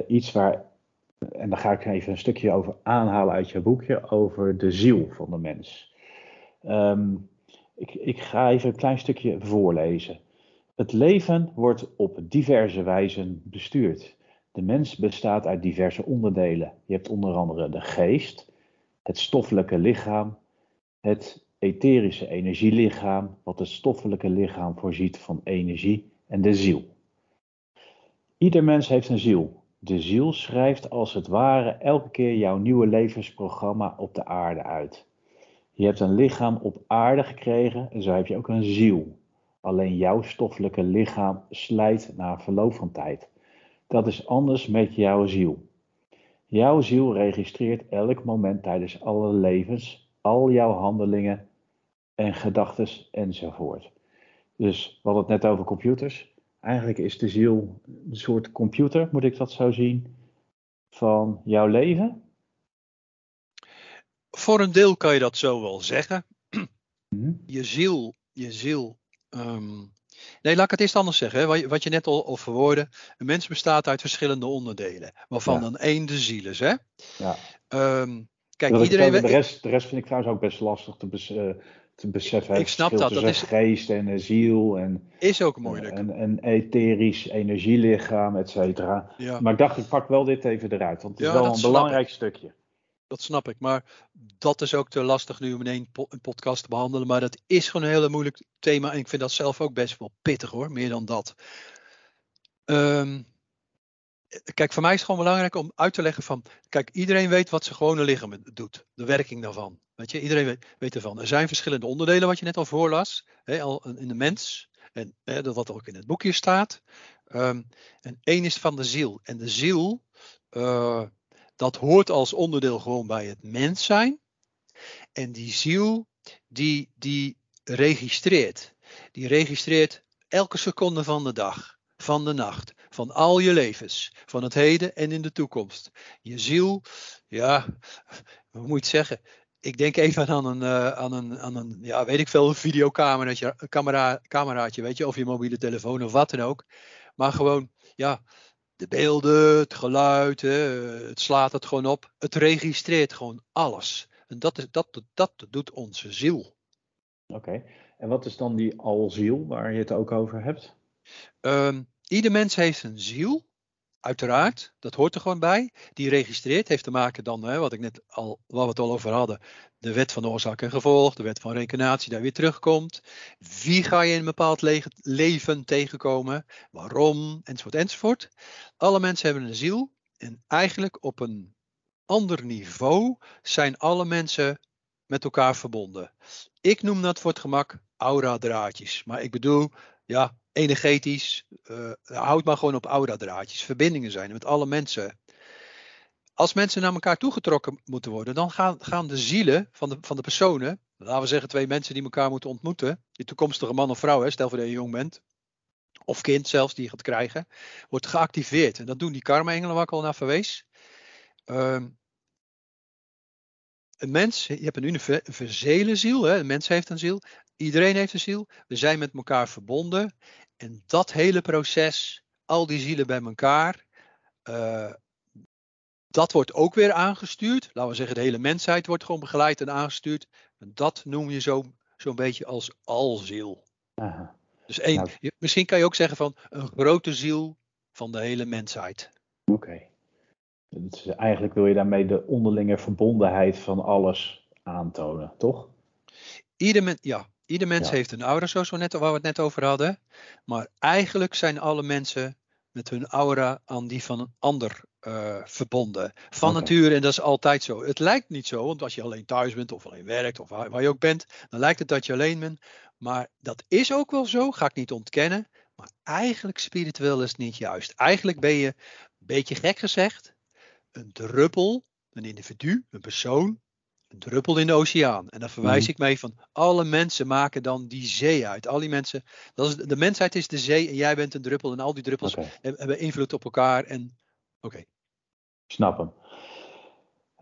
iets waar, en daar ga ik even een stukje over aanhalen uit je boekje, over de ziel van de mens. Ik ga even een klein stukje voorlezen. Het leven wordt op diverse wijzen bestuurd. De mens bestaat uit diverse onderdelen. Je hebt onder andere de geest, het stoffelijke lichaam, het etherische energielichaam, wat het stoffelijke lichaam voorziet van energie, en de ziel. Ieder mens heeft een ziel. De ziel schrijft als het ware elke keer jouw nieuwe levensprogramma op de aarde uit. Je hebt een lichaam op aarde gekregen en zo heb je ook een ziel. Alleen jouw stoffelijke lichaam slijt na verloop van tijd. Dat is anders met jouw ziel. Jouw ziel registreert elk moment tijdens alle levens, al jouw handelingen en gedachten enzovoort. Dus we hadden het net over computers. Eigenlijk is de ziel een soort computer, moet ik dat zo zien, van jouw leven? Voor een deel kan je dat zo wel zeggen. Je ziel... Nee, laat ik het eerst anders zeggen. Hè. Wat je net al verwoordde. Een mens bestaat uit verschillende onderdelen. Waarvan dan één de ziel is. Hè? Ja. Kijk, iedereen... De rest vind ik trouwens ook best lastig te beseffen. Ik snap dat. Dat is geest en ziel. En, is ook moeilijk. En etherisch energielichaam, et cetera. Ja. Maar ik dacht, ik pak wel dit even eruit. Want het is wel een belangrijk stukje. Dat snap ik, maar dat is ook te lastig nu om in één podcast te behandelen. Maar dat is gewoon een heel moeilijk thema en ik vind dat zelf ook best wel pittig hoor, meer dan dat. Kijk, voor mij is het gewoon belangrijk om uit te leggen van... Kijk, iedereen weet wat zijn gewone lichaam doet, de werking daarvan. Weet je, iedereen weet ervan. Er zijn verschillende onderdelen wat je net al voorlas, in de mens... En wat ook in het boekje staat. En één is van de ziel. En de ziel... Dat hoort als onderdeel gewoon bij het mens zijn. En die ziel, die registreert. Die registreert elke seconde van de dag, van de nacht, van al je levens. Van het heden en in de toekomst. Je ziel, hoe moet je het zeggen? Ik denk even aan een weet ik veel, videocameraatje, weet je, of je mobiele telefoon of wat dan ook. Maar gewoon, de beelden, het geluid, het slaat het gewoon op. Het registreert gewoon alles. En dat doet onze ziel. Oké. En wat is dan die alziel waar je het ook over hebt? Ieder mens heeft een ziel. Uiteraard, dat hoort er gewoon bij. Die registreert, heeft te maken dan, wat we het al over hadden. De wet van oorzaak en gevolg, de wet van reïncarnatie, daar weer terugkomt. Wie ga je in een bepaald leven tegenkomen? Waarom? Enzovoort, enzovoort. Alle mensen hebben een ziel. En eigenlijk op een ander niveau zijn alle mensen met elkaar verbonden. Ik noem dat voor het gemak aura-draadjes. Maar ik bedoel, energetisch, houd maar gewoon op aura-draadjes. Verbindingen zijn met alle mensen. Als mensen naar elkaar toegetrokken moeten worden, dan gaan de zielen van de personen, laten we zeggen 2 mensen die elkaar moeten ontmoeten, je toekomstige man of vrouw, stel voor dat je jong bent, of kind zelfs die je gaat krijgen, wordt geactiveerd. En dat doen die karma-engelen waar ik al naar verwees. Een mens, je hebt een universele ziel, een mens heeft een ziel, iedereen heeft een ziel, we zijn met elkaar verbonden en dat hele proces, al die zielen bij elkaar, dat wordt ook weer aangestuurd, laten we zeggen de hele mensheid wordt gewoon begeleid en aangestuurd en dat noem je zo'n beetje als alziel. Aha. Dus misschien kan je ook zeggen van een grote ziel van de hele mensheid. Oké. Dus eigenlijk wil je daarmee de onderlinge verbondenheid van alles aantonen, toch? Ieder mens heeft een aura, zoals waar we het net over hadden. Maar eigenlijk zijn alle mensen met hun aura aan die van een ander verbonden. Van nature, en dat is altijd zo. Het lijkt niet zo, want als je alleen thuis bent of alleen werkt of waar je ook bent, dan lijkt het dat je alleen bent. Maar dat is ook wel zo, ga ik niet ontkennen. Maar eigenlijk spiritueel is het niet juist. Eigenlijk ben je, een beetje gek gezegd, een druppel, een individu, een persoon, een druppel in de oceaan. En daar verwijs ik mee van, alle mensen maken dan die zee uit. Al die mensen, de mensheid is de zee en jij bent een druppel. En al die druppels hebben invloed op elkaar. Snap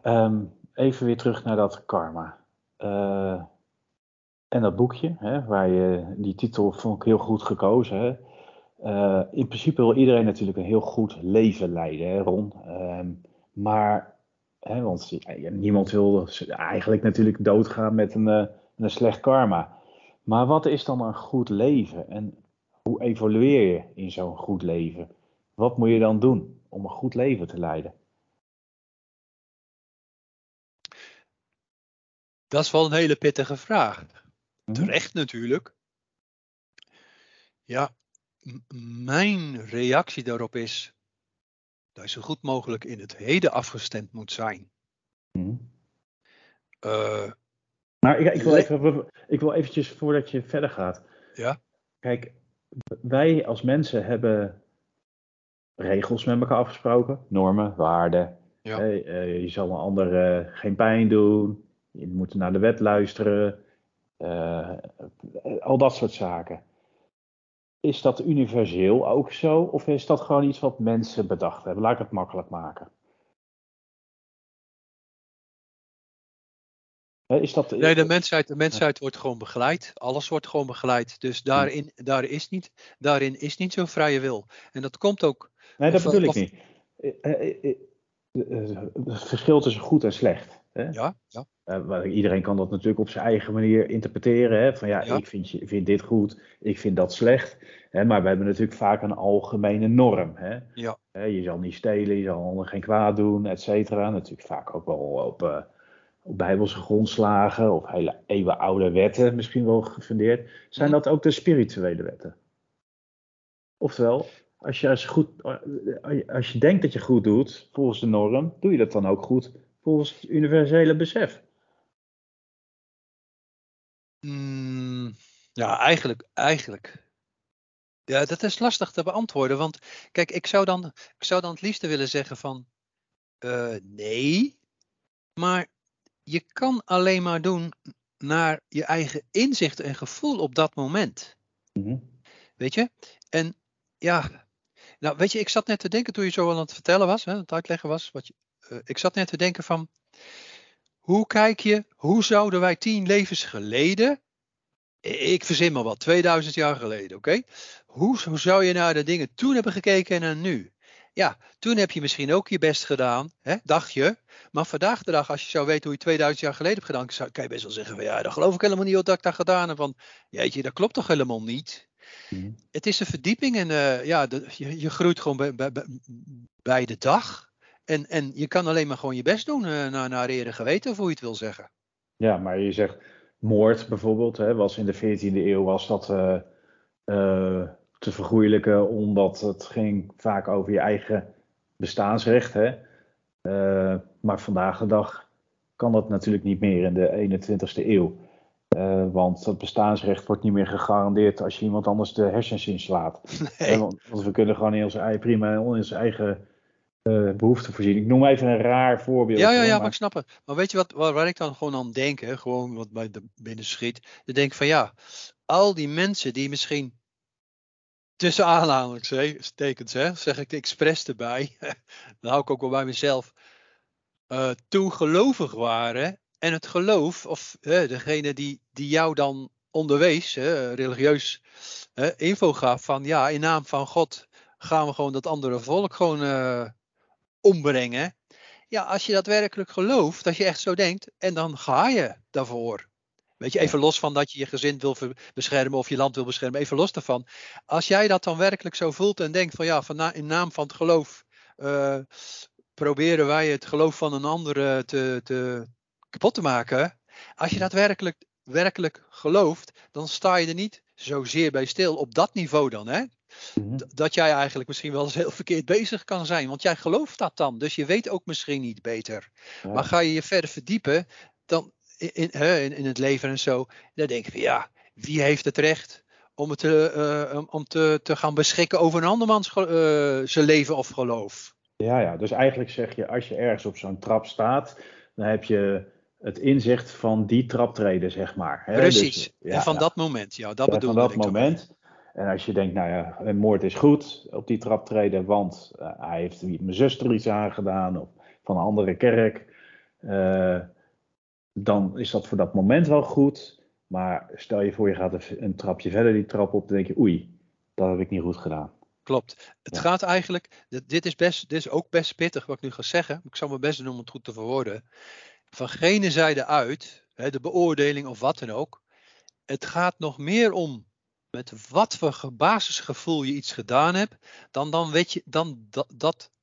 hem. Even weer terug naar dat karma. En dat boekje, hè, waar je die titel vond ik heel goed gekozen. Hè. In principe wil iedereen natuurlijk een heel goed leven leiden, hè, Ron. Maar... He, want niemand wil eigenlijk natuurlijk doodgaan met een slecht karma. Maar wat is dan een goed leven? En hoe evolueer je in zo'n goed leven? Wat moet je dan doen om een goed leven te leiden? Dat is wel een hele pittige vraag. Terecht natuurlijk. Ja, mijn reactie daarop is... dat je zo goed mogelijk in het heden afgestemd moet zijn. Maar ik wil eventjes voordat je verder gaat. Ja? Kijk, wij als mensen hebben regels met elkaar afgesproken. Normen, waarden. Ja. Je zal een ander geen pijn doen. Je moet naar de wet luisteren. Al dat soort zaken. Is dat universeel ook zo? Of is dat gewoon iets wat mensen bedacht hebben? Laat ik het makkelijk maken. Is dat... Nee, de mensheid wordt gewoon begeleid. Alles wordt gewoon begeleid. Dus daarin is niet zo'n vrije wil. En dat komt ook... Nee, dat bedoel ik niet. Het verschil tussen goed en slecht. Hè? Ja. Iedereen kan dat natuurlijk op zijn eigen manier interpreteren. Hè? Van ja. Ik vind dit goed, ik vind dat slecht. Hè? Maar we hebben natuurlijk vaak een algemene norm. Hè? Ja. Je zal niet stelen, je zal geen kwaad doen, et cetera. Natuurlijk vaak ook wel op bijbelse grondslagen of hele eeuwenoude wetten misschien wel gefundeerd. Zijn dat ook de spirituele wetten? Oftewel, als je denkt dat je goed doet volgens de norm, doe je dat dan ook goed? Volgens het universele besef. Eigenlijk. Ja, dat is lastig te beantwoorden. Want kijk, ik zou dan het liefste willen zeggen van... nee. Maar je kan alleen maar doen naar je eigen inzicht en gevoel op dat moment. Weet je? En ja... Nou, weet je, ik zat net te denken toen je zo aan het vertellen was, hè, aan het uitleggen was... Ik zat net te denken van, hoe zouden wij 10 levens geleden, ik verzin maar wat, 2000 jaar geleden, oké? Hoe zou je naar de dingen toen hebben gekeken en naar nu? Ja, toen heb je misschien ook je best gedaan, hè, dacht je. Maar vandaag de dag, als je zou weten hoe je 2000 jaar geleden hebt gedaan, kan je best wel zeggen van, ja, dat geloof ik helemaal niet wat ik daar gedaan heb. Van, jeetje, dat klopt toch helemaal niet? Het is een verdieping en je groeit gewoon bij de dag. En je kan alleen maar gewoon je best doen naar eerder geweten, of hoe je het wil zeggen. Ja, maar je zegt moord bijvoorbeeld, hè, was in de 14e eeuw was dat te vergoeilijken, omdat het ging vaak over je eigen bestaansrecht. Hè. Maar vandaag de dag kan dat natuurlijk niet meer in de 21e eeuw. Want dat bestaansrecht wordt niet meer gegarandeerd als je iemand anders de hersens inslaat. Nee. Want we kunnen gewoon prima in onze eigen... behoefte voorzien. Ik noem even een raar voorbeeld. Ja, maar ik snap het. Maar weet je wat, waar ik dan gewoon aan denk, hè? Gewoon wat mij binnen schiet, dan denk ik van ja, al die mensen die misschien tussen aanhalingstekens, hè, zeg ik de expres erbij, dan hou ik ook wel bij mezelf, toen gelovig waren en het geloof, of degene die jou dan onderwees, religieus info gaf van ja, in naam van God gaan we gewoon dat andere volk gewoon ombrengen. Ja, als je dat werkelijk gelooft, dat je echt zo denkt, en dan ga je daarvoor. Weet je, even los van dat je je gezin wil beschermen of je land wil beschermen, even los daarvan. Als jij dat dan werkelijk zo voelt en denkt van ja, in naam van het geloof proberen wij het geloof van een ander te kapot te maken. Als je dat werkelijk gelooft, dan sta je er niet zozeer bij stil op dat niveau dan, hè? Dat jij eigenlijk misschien wel eens heel verkeerd bezig kan zijn. Want jij gelooft dat dan. Dus je weet ook misschien niet beter. Ja. Maar ga je je verder verdiepen dan in het leven en zo. Dan denk je van ja, wie heeft het recht om te gaan beschikken over een andermans zijn leven of geloof? Ja, dus eigenlijk zeg je als je ergens op zo'n trap staat. Dan heb je het inzicht van die traptreden, zeg maar. Hè? Precies, dus, ja, en van dat moment, ja, dat bedoel ik. Van dat moment. En als je denkt, nou ja, een moord is goed op die traptreden, want hij heeft mijn zuster iets aangedaan of van een andere kerk. Dan is dat voor dat moment wel goed. Maar stel je voor, je gaat een trapje verder die trap op, dan denk je, oei, dat heb ik niet goed gedaan. Klopt. Het gaat eigenlijk, dit is ook best pittig wat ik nu ga zeggen. Ik zal mijn best doen om het goed te verwoorden. Van gene zijde uit, de beoordeling of wat dan ook. Het gaat nog meer om met wat voor basisgevoel je iets gedaan hebt,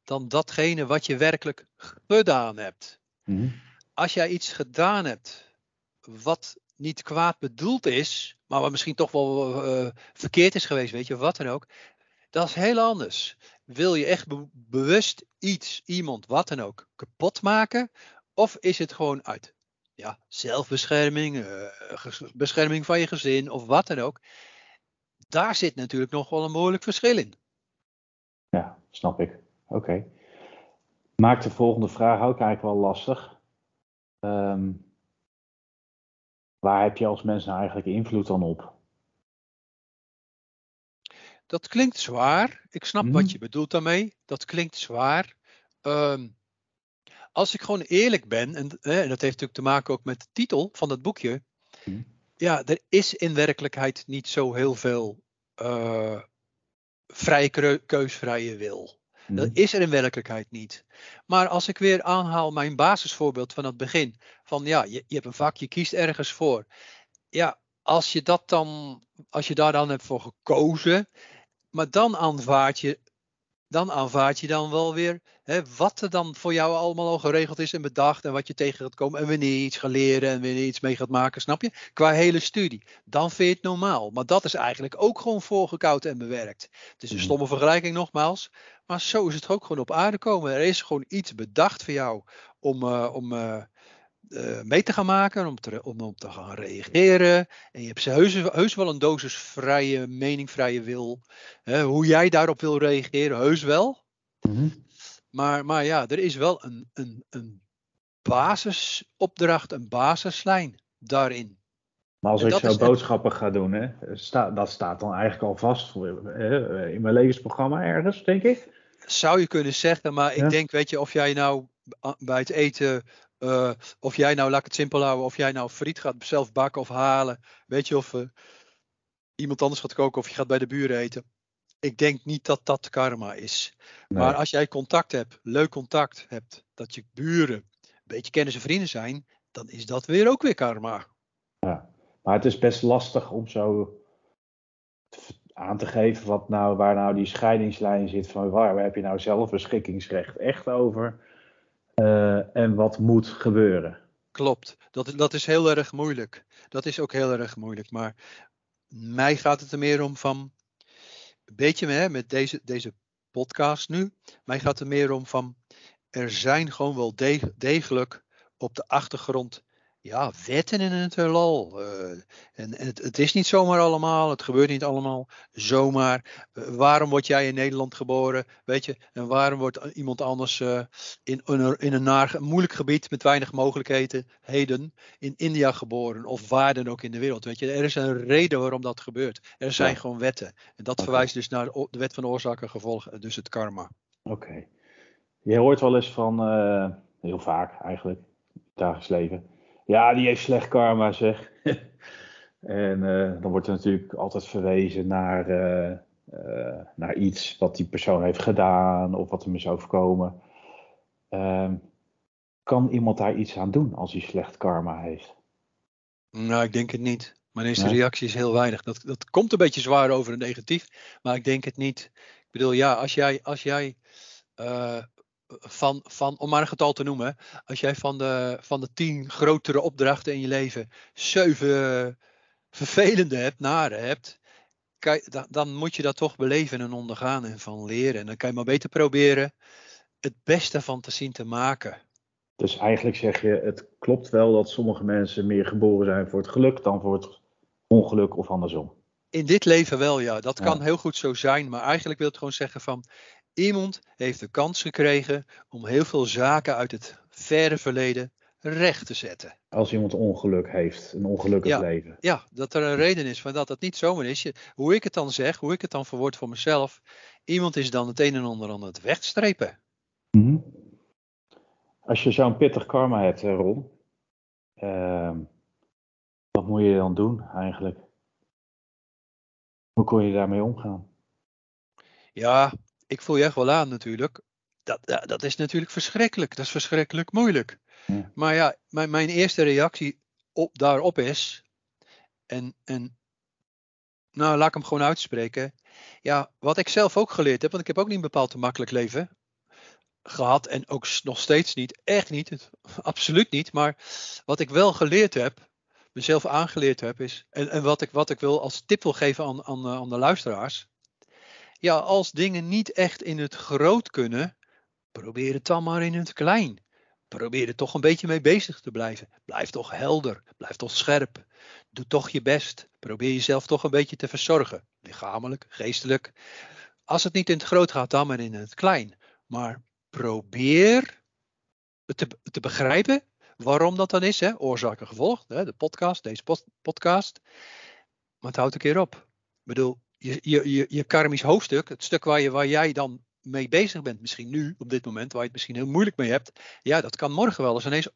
dan datgene wat je werkelijk gedaan hebt. Mm-hmm. Als jij iets gedaan hebt wat niet kwaad bedoeld is, maar wat misschien toch wel verkeerd is geweest, weet je, of wat dan ook, dat is heel anders. Wil je echt bewust iets, iemand, wat dan ook, kapot maken? Of is het gewoon uit zelfbescherming, bescherming van je gezin of wat dan ook? Daar zit natuurlijk nog wel een behoorlijk verschil in. Ja, snap ik. Oké. Maakt de volgende vraag ook eigenlijk wel lastig. Waar heb je als mens nou eigenlijk invloed dan op? Dat klinkt zwaar. Ik snap wat je bedoelt daarmee. Dat klinkt zwaar. Als ik gewoon eerlijk ben, en dat heeft natuurlijk te maken ook met de titel van dat boekje. Ja, er is in werkelijkheid niet zo heel veel vrije keusvrije wil. Dat is er in werkelijkheid niet. Maar als ik weer aanhaal mijn basisvoorbeeld van het begin. Van ja, je hebt een vak, je kiest ergens voor. Ja, als je daar dan hebt voor gekozen. Maar dan aanvaard je wel weer wat er dan voor jou allemaal al geregeld is en bedacht. En wat je tegen gaat komen en wanneer je iets gaat leren en wanneer je iets mee gaat maken, snap je? Qua hele studie. Dan vind je het normaal. Maar dat is eigenlijk ook gewoon voorgekoud en bewerkt. Het is een stomme vergelijking nogmaals. Maar zo is het ook gewoon op aarde komen. Er is gewoon iets bedacht voor jou om mee te gaan maken, om te gaan reageren. En je hebt heus wel een dosis vrije mening, vrije wil. Hoe jij daarop wil reageren, heus wel. Mm-hmm. Maar ja, er is wel een basisopdracht, een basislijn daarin. Maar als ik zo boodschappen ga doen, hè, dat staat dan eigenlijk al vast in mijn levensprogramma ergens, denk ik. Zou je kunnen zeggen, maar ik denk, weet je, of jij nou bij het eten... of jij nou, laat ik het simpel houden, of jij nou friet gaat zelf bakken of halen. Weet je, of iemand anders gaat koken of je gaat bij de buren eten. Ik denk niet dat dat karma is. Nee. Maar als jij leuk contact hebt, dat je buren een beetje kennis en vrienden zijn, dan is dat ook weer karma. Ja, maar het is best lastig om zo aan te geven waar die scheidingslijn zit van waar heb je nou zelf beschikkingsrecht echt over? En wat moet gebeuren. Klopt, dat is heel erg moeilijk. Dat is ook heel erg moeilijk. Maar mij gaat het er meer om van... Een beetje met deze podcast nu. Mij gaat het meer om van... Er zijn gewoon wel degelijk op de achtergrond... Ja, wetten in het heelal. En het is niet zomaar allemaal. Het gebeurt niet allemaal zomaar. Waarom word jij in Nederland geboren? Weet je? En waarom wordt iemand anders in een moeilijk gebied met weinig mogelijkheden in India geboren? Of waar dan ook in de wereld. Weet je? Er is een reden waarom dat gebeurt. Er zijn gewoon wetten. En dat verwijst dus naar de wet van oorzaak en gevolg. Dus het karma. Oké. Je hoort wel eens van, heel vaak eigenlijk, dagelijks leven... Ja, die heeft slecht karma, zeg. En dan wordt er natuurlijk altijd verwezen naar iets wat die persoon heeft gedaan of wat hem is overkomen. Kan iemand daar iets aan doen als hij slecht karma heeft? Nou, ik denk het niet. Mijn eerste reactie is heel weinig. Dat komt een beetje zwaar over en negatief, maar ik denk het niet. Ik bedoel, ja, als jij om maar een getal te noemen, als jij van de 10 grotere opdrachten in je leven 7 vervelende hebt, nare hebt, dan moet je dat toch beleven en ondergaan en van leren. En dan kan je maar beter proberen het beste van te zien te maken. Dus eigenlijk zeg je, het klopt wel dat sommige mensen meer geboren zijn voor het geluk dan voor het ongeluk of andersom. In dit leven wel, ja. Dat kan heel goed zo zijn, maar eigenlijk wil het gewoon zeggen van... Iemand heeft de kans gekregen om heel veel zaken uit het verre verleden recht te zetten. Als iemand ongeluk heeft, een ongelukkig leven. Ja, dat er een reden is, maar dat het niet zomaar is. Hoe ik het dan zeg, hoe ik het dan verwoord voor mezelf. Iemand is dan het een en ander aan het wegstrepen. Mm-hmm. Als je zo'n pittig karma hebt, Ron. Wat moet je dan doen eigenlijk? Hoe kon je daarmee omgaan? Ja, ik voel je echt wel aan natuurlijk. Dat is natuurlijk verschrikkelijk. Dat is verschrikkelijk moeilijk. Ja. Maar ja, mijn eerste reactie daarop is... Nou, laat ik hem gewoon uitspreken. Ja, wat ik zelf ook geleerd heb... Want ik heb ook niet een bepaald te makkelijk leven gehad. En ook nog steeds niet. Echt niet. Absoluut niet. Maar wat ik wel geleerd heb... mezelf aangeleerd heb is... En wat ik wil als tip wil geven aan de luisteraars... Ja, als dingen niet echt in het groot kunnen, probeer het dan maar in het klein. Probeer er toch een beetje mee bezig te blijven. Blijf toch helder, blijf toch scherp. Doe toch je best. Probeer jezelf toch een beetje te verzorgen. Lichamelijk, geestelijk. Als het niet in het groot gaat, dan maar in het klein. Maar probeer te begrijpen waarom dat dan is. Hè? Oorzaak en gevolg, hè? De podcast, deze podcast. Maar het houdt een keer op. Ik bedoel... Je karmisch hoofdstuk, het stuk waar jij dan mee bezig bent, misschien nu, op dit moment, waar je het misschien heel moeilijk mee hebt, ja, dat kan morgen wel eens ineens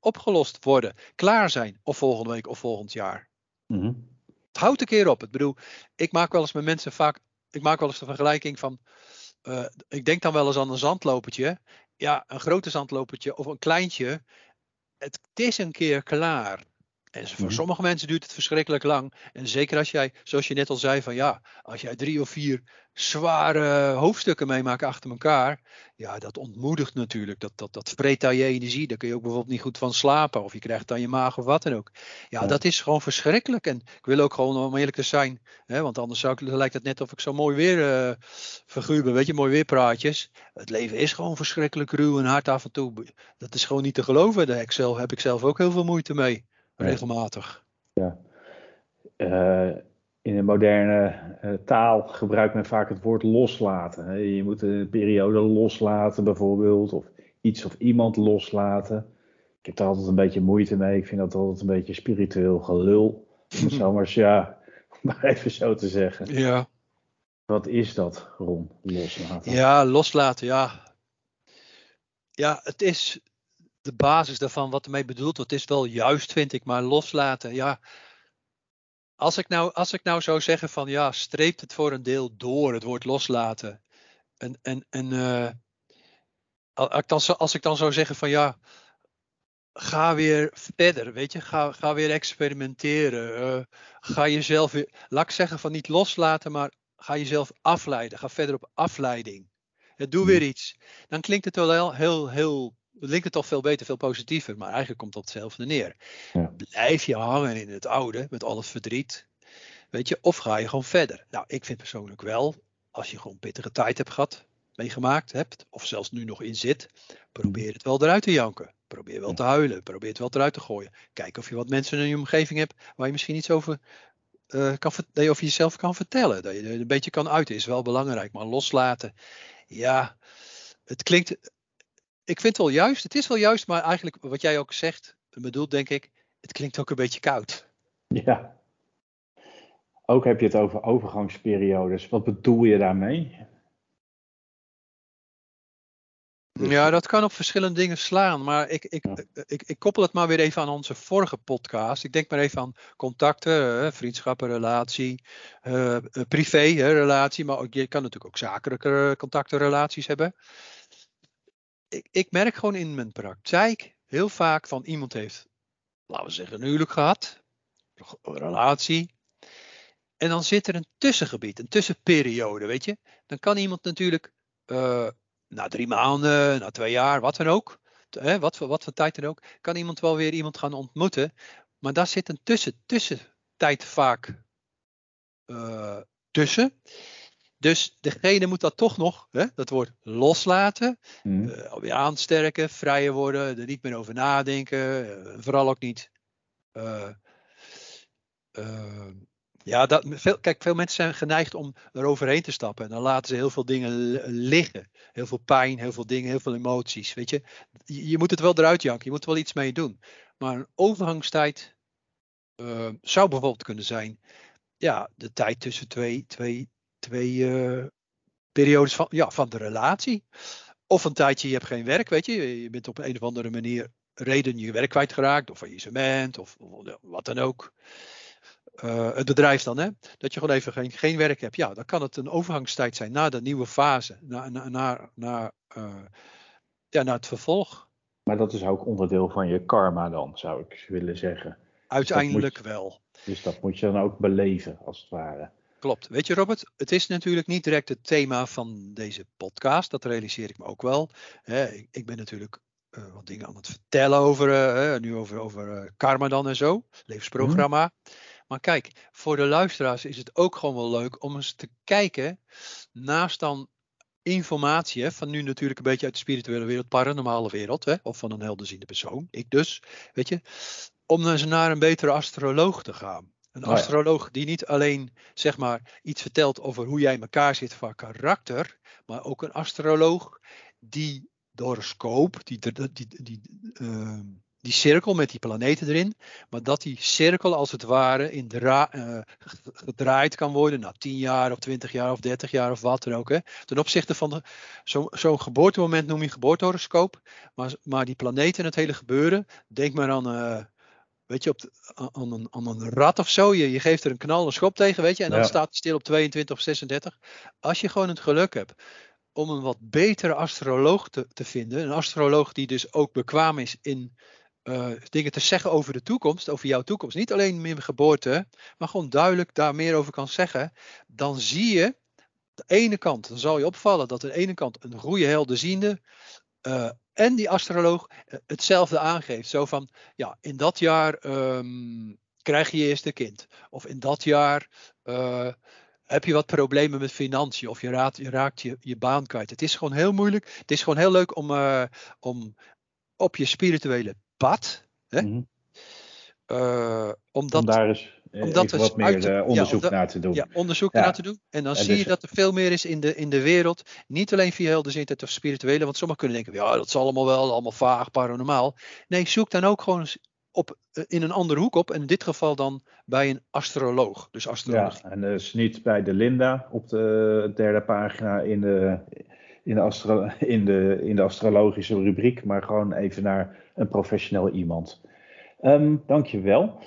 opgelost worden, klaar zijn, of volgende week of volgend jaar. Mm-hmm. Het houdt een keer op. Ik bedoel, ik maak wel eens met mensen de vergelijking van, ik denk dan wel eens aan een zandlopertje, ja, een grote zandlopertje of een kleintje, het is een keer klaar. En voor sommige mensen duurt het verschrikkelijk lang. En zeker als jij, zoals je net al zei, van ja, als jij 3 of 4 zware hoofdstukken meemaakt achter elkaar, ja, dat ontmoedigt natuurlijk. Dat vreet aan je energie. Daar kun je ook bijvoorbeeld niet goed van slapen. Of je krijgt aan je maag of wat dan ook. Ja, dat is gewoon verschrikkelijk. En ik wil ook gewoon, om eerlijk te zijn, hè, want anders lijkt het net of ik zo'n mooi weer figuur ben. Weet je, mooi weerpraatjes. Het leven is gewoon verschrikkelijk ruw en hard af en toe. Dat is gewoon niet te geloven. Daar heb ik zelf ook heel veel moeite mee. Regelmatig. Ja. In de moderne taal gebruikt men vaak het woord loslaten. Hè. Je moet een periode loslaten bijvoorbeeld. Of iets of iemand loslaten. Ik heb daar altijd een beetje moeite mee. Ik vind dat altijd een beetje spiritueel gelul. Om het maar, ja, maar even zo te zeggen. Ja. Wat is dat, Ron? Loslaten. Ja, loslaten. Ja, het is... de basis daarvan, wat ermee bedoeld wordt, is wel juist, vind ik, maar loslaten. Ja, als ik nou zou zeggen van ja, streept het voor een deel door, het woord loslaten. Als ik dan zou zeggen van ja, ga weer verder, weet je, ga weer experimenteren. Ga jezelf weer, laat ik zeggen van niet loslaten, maar ga jezelf afleiden. Ga verder op afleiding. Ja, doe weer iets. Dan klinkt het wel heel linkt het toch veel beter, veel positiever. Maar eigenlijk komt dat hetzelfde neer. Ja. Blijf je hangen in het oude, met al het verdriet. Weet je, of ga je gewoon verder. Nou, ik vind persoonlijk wel, als je gewoon pittige tijd hebt gehad, meegemaakt hebt, of zelfs nu nog in zit, probeer het wel eruit te janken. Probeer wel te huilen, probeer het wel eruit te gooien. Kijk of je wat mensen in je omgeving hebt, waar je misschien iets over kan vertellen, of je jezelf kan vertellen. Dat je een beetje kan uiten, is wel belangrijk. Maar loslaten, ja, het klinkt... Ik vind het wel juist, het is wel juist, maar eigenlijk wat jij ook zegt, bedoelt denk ik, het klinkt ook een beetje koud. Ja. Ook heb je het over overgangsperiodes. Wat bedoel je daarmee? Ja, dat kan op verschillende dingen slaan, maar ik koppel het maar weer even aan onze vorige podcast. Ik denk maar even aan contacten, vriendschappen, relatie, privé, relatie, maar je kan natuurlijk ook zakelijke contacten, relaties hebben. Ik merk gewoon in mijn praktijk heel vaak van iemand heeft, laten we zeggen, een huwelijk gehad, een relatie. En dan zit er een tussengebied, een tussenperiode, weet je. Dan kan iemand natuurlijk na 3 maanden, na 2 jaar, wat dan ook, wat voor tijd dan ook, kan iemand wel weer iemand gaan ontmoeten. Maar daar zit een tussentijd vaak tussen. Dus degene moet dat toch nog, hè, dat woord loslaten, alweer aansterken, vrijer worden, er niet meer over nadenken, vooral ook niet Ja, kijk, veel mensen zijn geneigd om eroverheen te stappen. En dan laten ze heel veel dingen liggen. Heel veel pijn, heel veel dingen, heel veel emoties. Weet je, je moet het wel eruit janken. Je moet er wel iets mee doen. Maar een overgangstijd zou bijvoorbeeld kunnen zijn... Ja, de tijd tussen twee periodes van de relatie. Of een tijdje, je hebt geen werk, weet je. Je bent op een of andere manier je werk kwijtgeraakt. Of faillissement, of wat dan ook. Het bedrijf dan, hè. Dat je gewoon even geen werk hebt. Ja, dan kan het een overgangstijd zijn naar de nieuwe fase. Naar het vervolg. Maar dat is ook onderdeel van je karma dan, zou ik willen zeggen. Uiteindelijk dus wel. Dus dat moet je dan ook beleven, als het ware. Klopt. Weet je, Robert, het is natuurlijk niet direct het thema van deze podcast. Dat realiseer ik me ook wel. Ik ben natuurlijk wat dingen aan het vertellen over karma dan en zo. Levensprogramma. Maar kijk, voor de luisteraars is het ook gewoon wel leuk om eens te kijken. Naast dan informatie, van nu natuurlijk een beetje uit de spirituele wereld, paranormale wereld. Of van een helderziende persoon. Ik dus, weet je. Om dan eens naar een betere astroloog te gaan. Een astroloog die niet alleen zeg maar iets vertelt over hoe jij in elkaar zit van karakter, maar ook een astroloog die de horoscoop, die cirkel met die planeten erin, maar dat die cirkel als het ware gedraaid kan worden na 10 jaar of 20 jaar of 30 jaar of wat dan ook. Hè. Ten opzichte van zo'n geboortemoment noem je geboortehoroscoop, maar die planeten en het hele gebeuren, denk maar aan... Weet je, aan een rat of zo. Je geeft er een schop tegen, weet je. En dan staat hij stil op 22 of 36. Als je gewoon het geluk hebt om een wat betere astroloog te vinden. Een astroloog die dus ook bekwaam is in dingen te zeggen over de toekomst. Over jouw toekomst. Niet alleen meer geboorte, maar gewoon duidelijk daar meer over kan zeggen. Dan zie je, de ene kant, dan zal je opvallen dat aan de ene kant een goede helderziende... En die astroloog hetzelfde aangeeft. Zo van, ja, in dat jaar krijg je je eerste kind. Of in dat jaar heb je wat problemen met financiën. Of je raakt je baan kwijt. Het is gewoon heel moeilijk. Het is gewoon heel leuk om op je spirituele pad. Hè? Om daar eens wat meer onderzoek naar te doen. En dan zie je dat er veel meer is in de wereld. Niet alleen via helderziendheid of spirituele. Want sommigen kunnen denken, ja, dat is allemaal wel, allemaal vaag, paranormaal. Nee, zoek dan ook gewoon in een andere hoek op. En in dit geval dan bij een astroloog. Dus astrologie. Ja, en dus niet bij de Linda op de derde pagina in de astrologische rubriek. Maar gewoon even naar een professioneel iemand. Dankjewel.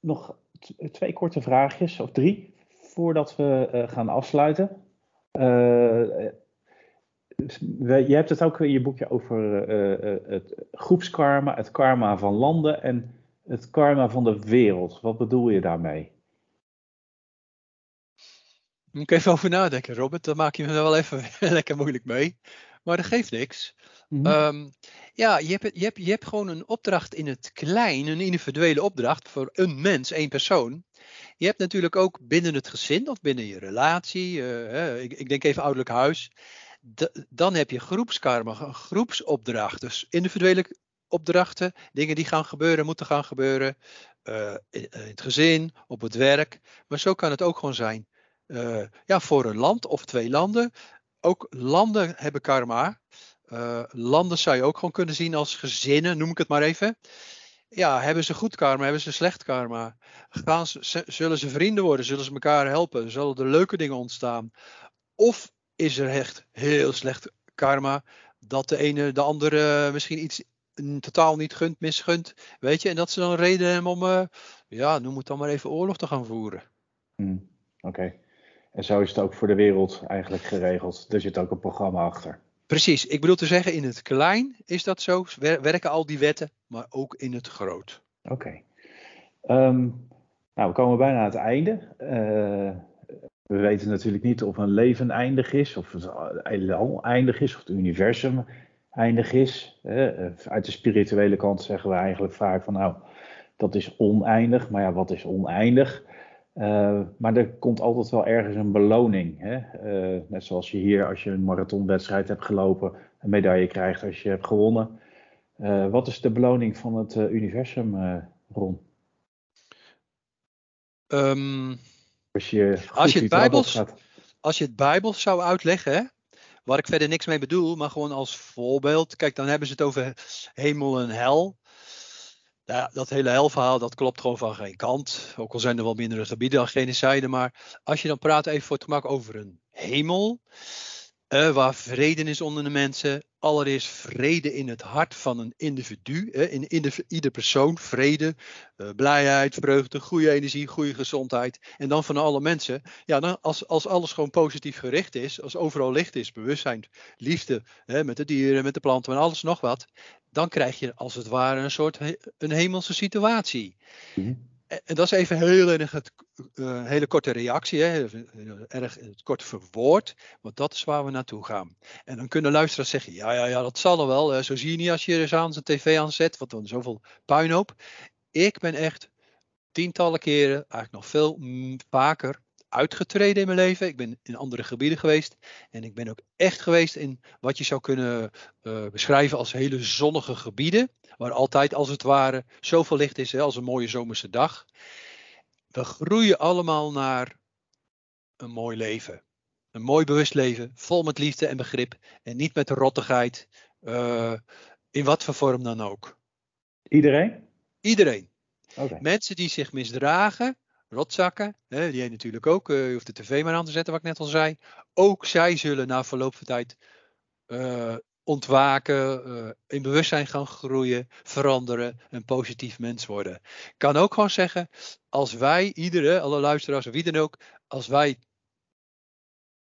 Nog 2 korte vraagjes, of 3, voordat we gaan afsluiten. Je hebt het ook in je boekje over het groepskarma, het karma van landen en het karma van de wereld. Wat bedoel je daarmee? Moet ik even over nadenken, Robert. Daar maak je me wel even lekker moeilijk mee. Maar dat geeft niks. Je hebt gewoon een opdracht in het klein, een individuele opdracht voor een mens, één persoon. Je hebt natuurlijk ook binnen het gezin of binnen je relatie, ik denk even ouderlijk huis, dan heb je groepskarma, groepsopdrachten, dus individuele opdrachten, dingen die gaan gebeuren, moeten gaan gebeuren, in het gezin, op het werk. Maar zo kan het ook gewoon zijn, voor een land of 2 landen. Ook landen hebben karma. Landen zou je ook gewoon kunnen zien als gezinnen, noem ik het maar even. Ja, hebben ze goed karma, hebben ze slecht karma? Zullen ze vrienden worden? Zullen ze elkaar helpen? Zullen er leuke dingen ontstaan? Of is er echt heel slecht karma dat de ene de andere misschien iets totaal niet gunt, misgunt? Weet je, en dat ze dan reden hebben om, noem het dan maar even, oorlog te gaan voeren. Oké. En zo is het ook voor de wereld eigenlijk geregeld. Er zit ook een programma achter. Precies, ik bedoel te zeggen, in het klein is dat zo, werken al die wetten, maar ook in het groot. Oké. We komen bijna aan het einde. We weten natuurlijk niet of een leven eindig is, of het eiland eindig is, of het universum eindig is. Uit de spirituele kant zeggen we eigenlijk vaak van, nou, dat is oneindig. Maar ja, wat is oneindig? Maar er komt altijd wel ergens een beloning. Hè? Net zoals je hier, als je een marathonwedstrijd hebt gelopen, een medaille krijgt als je hebt gewonnen. Wat is de beloning van het universum, Ron? Als je het Bijbels zou uitleggen, hè, waar ik verder niks mee bedoel, maar gewoon als voorbeeld. Kijk, dan hebben ze het over hemel en hel. Ja, dat hele helverhaal, dat klopt gewoon van geen kant. Ook al zijn er wel mindere gebieden aan gene zijde. Maar als je dan praat even voor het gemak over een hemel. Waar vrede is onder de mensen. Allereerst vrede in het hart van een individu. Ieder persoon. Vrede, blijheid, vreugde, goede energie, goede gezondheid. En dan van alle mensen. Ja, dan als alles gewoon positief gericht is. Als overal licht is, bewustzijn, liefde. Met de dieren, met de planten en alles nog wat. Dan krijg je als het ware een soort een hemelse situatie. Mm-hmm. En dat is even heel erg hele korte reactie, hè? Erg kort verwoord, want dat is waar we naartoe gaan. En dan kunnen luisteraars zeggen, ja, dat zal er wel. Zo zie je niet als je eens aan zijn tv aanzet, want dan is zoveel puinhoop. Ik ben echt tientallen keren, eigenlijk nog veel vaker, uitgetreden in mijn leven. Ik ben in andere gebieden geweest. En ik ben ook echt geweest in wat je zou kunnen beschrijven als hele zonnige gebieden. Waar altijd als het ware zoveel licht is, hè, als een mooie zomerse dag. We groeien allemaal naar een mooi leven. Een mooi bewust leven. Vol met liefde en begrip. En niet met rottigheid. In wat voor vorm dan ook. Iedereen? Iedereen. Okay. Mensen die zich misdragen. Rotzakken, die heet natuurlijk ook, je hoeft de tv maar aan te zetten, wat ik net al zei. Ook zij zullen na verloop van tijd ontwaken, in bewustzijn gaan groeien, veranderen, een positief mens worden. Ik kan ook gewoon zeggen, als wij, alle luisteraars of wie dan ook, als wij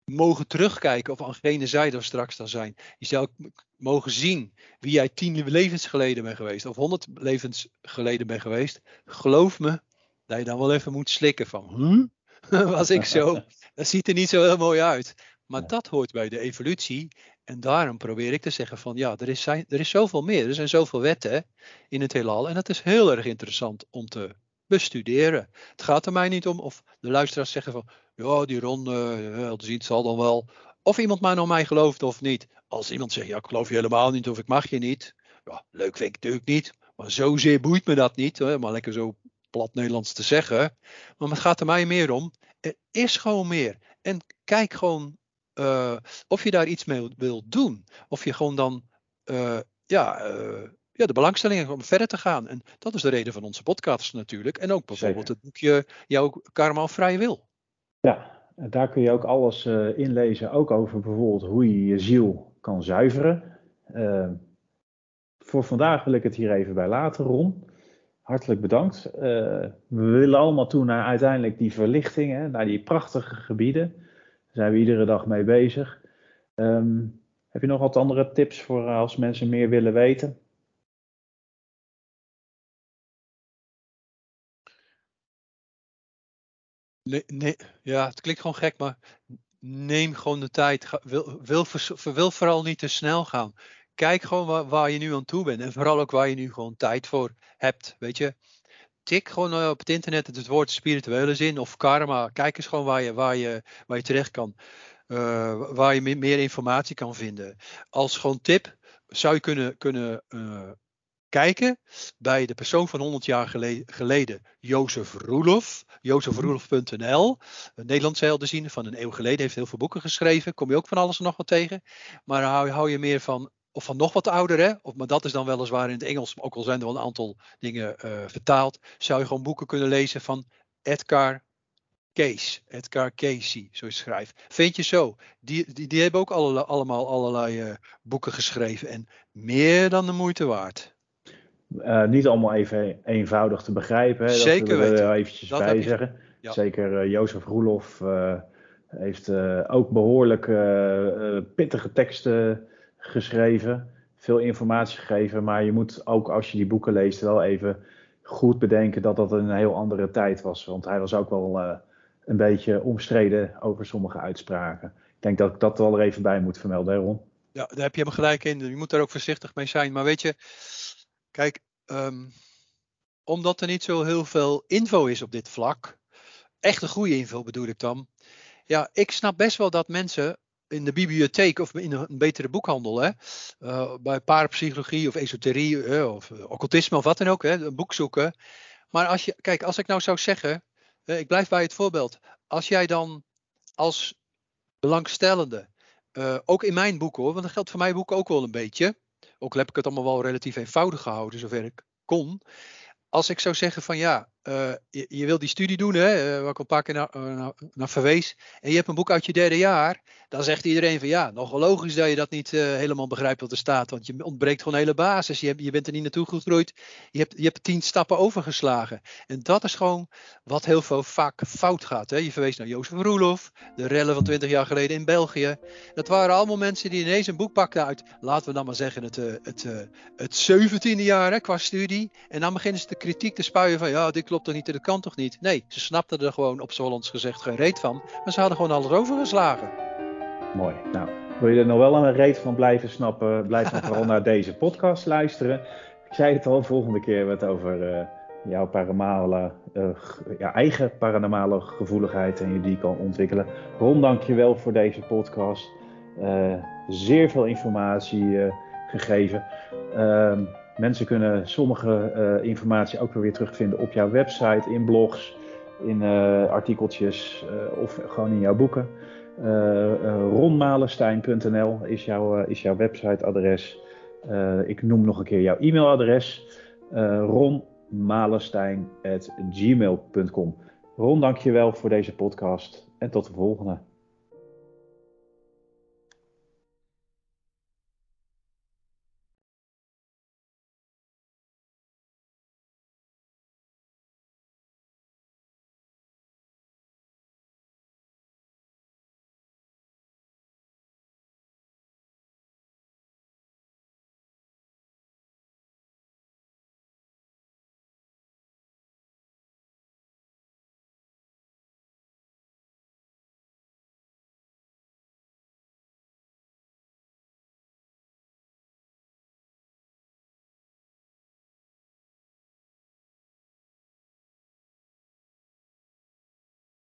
mogen terugkijken of aan gene zijde of straks dan zijn. Je zou mogen zien wie jij 10 levens geleden bent geweest of 100 levens geleden bent geweest. Geloof me. Dat je dan wel even moet slikken van, was ik zo? Dat ziet er niet zo heel mooi uit. Maar dat hoort bij de evolutie. En daarom probeer ik te zeggen van, ja, er is zoveel meer. Er zijn zoveel wetten in het heelal. En dat is heel erg interessant om te bestuderen. Het gaat er mij niet om of de luisteraars zeggen van, ja, die Ron, dat ziet, zal dan wel. Of iemand maar naar mij gelooft of niet. Als iemand zegt, ja, ik geloof je helemaal niet of ik mag je niet. Ja, leuk vind ik natuurlijk niet. Maar zozeer boeit me dat niet. Hè, maar lekker zo plat Nederlands te zeggen, maar het gaat er mij meer om. Er is gewoon meer. En kijk gewoon of je daar iets mee wilt doen. Of je gewoon dan de belangstelling om verder te gaan. En dat is de reden van onze podcast natuurlijk. En ook bijvoorbeeld het boekje jouw Karma of Vrije Wil. Ja, daar kun je ook alles inlezen. Ook over bijvoorbeeld hoe je je ziel kan zuiveren. Voor vandaag wil ik het hier even bij laten, Ron. Hartelijk bedankt. We willen allemaal toe naar uiteindelijk die verlichting, hè, naar die prachtige gebieden. Daar zijn we iedere dag mee bezig. Heb je nog wat andere tips voor als mensen meer willen weten? Nee, ja, het klinkt gewoon gek, maar neem gewoon de tijd. Wil vooral niet te snel gaan. Kijk gewoon waar je nu aan toe bent. En vooral ook waar je nu gewoon tijd voor hebt. Weet je. Tik gewoon op het internet het woord spirituele zin of karma. Kijk eens gewoon waar je terecht kan. Waar je meer informatie kan vinden. Als gewoon tip zou je kunnen kijken bij de persoon van 100 jaar geleden, Jozef Rulof, jozefrulof.nl. Een Nederlandse helden van een eeuw geleden. Heeft heel veel boeken geschreven. Kom je ook van alles en nog wat tegen. Maar hou je meer van... Of van nog wat ouder, hè? Maar dat is dan weliswaar in het Engels. Ook al zijn er wel een aantal dingen vertaald. Zou je gewoon boeken kunnen lezen van Edgar Cayce. Edgar Cayce, zo je schrijft. Vind je zo. Die hebben ook allemaal allerlei boeken geschreven. En meer dan de moeite waard. Niet allemaal even eenvoudig te begrijpen. Hè? Zeker weten. Dat wil ik eventjes bij zeggen. Ja. Zeker Jozef Rulof heeft ook behoorlijk pittige teksten geschreven, veel informatie gegeven, maar je moet ook als je die boeken leest wel even goed bedenken dat een heel andere tijd was, want hij was ook wel een beetje omstreden over sommige uitspraken. Ik denk dat ik dat wel er even bij moet vermelden, hè Ron? Ja, daar heb je hem gelijk in. Je moet daar ook voorzichtig mee zijn, maar weet je, kijk, omdat er niet zo heel veel info is op dit vlak, echt een goede info bedoel ik dan, ja, ik snap best wel dat mensen in de bibliotheek of in een betere boekhandel, hè? Bij parapsychologie of esoterie of occultisme of wat dan ook, hè? Een boek zoeken. Maar als ik nou zou zeggen, Ik blijf bij het voorbeeld. Als jij dan als belangstellende, ook in mijn boek hoor, want dat geldt voor mijn boek ook wel een beetje. Ook heb ik het allemaal wel relatief eenvoudig gehouden, zover ik kon. Als ik zou zeggen van ja, je wil die studie doen, hè, waar ik een paar keer naar verwees. En je hebt een boek uit je derde jaar. Dan zegt iedereen van ja, nogal logisch dat je dat niet helemaal begrijpt wat er staat. Want je ontbreekt gewoon een hele basis. Je bent er niet naartoe gegroeid. Je hebt 10 stappen overgeslagen. En dat is gewoon wat heel veel vaak fout gaat. Hè. Je verwees naar Jozef Rulof, de rellen van 20 jaar geleden in België. Dat waren allemaal mensen die ineens een boek pakten uit, laten we dan maar zeggen, het 17e jaar hè, qua studie. En dan beginnen ze de kritiek te spuien van ja, dit klopt toch niet en dat kan toch niet. Nee, ze snapten er gewoon op z'n Hollands gezegd geen reet van. Maar ze hadden gewoon alles overgeslagen. Mooi. Nou, wil je er nog wel aan een reet van blijven snappen, blijf dan vooral naar deze podcast luisteren. Ik zei het al, volgende keer wat over jouw paranormale, jouw eigen paranormale gevoeligheid en je die kan ontwikkelen. Ron, dankjewel voor deze podcast. Zeer veel informatie gegeven. Mensen kunnen sommige informatie ook weer terugvinden op jouw website, in blogs, in artikeltjes of gewoon in jouw boeken. Ronmalestein.nl is jouw websiteadres. Ik noem nog een keer jouw e-mailadres. Ronmalestein@gmail.com. Ron, dankjewel voor deze podcast en tot de volgende.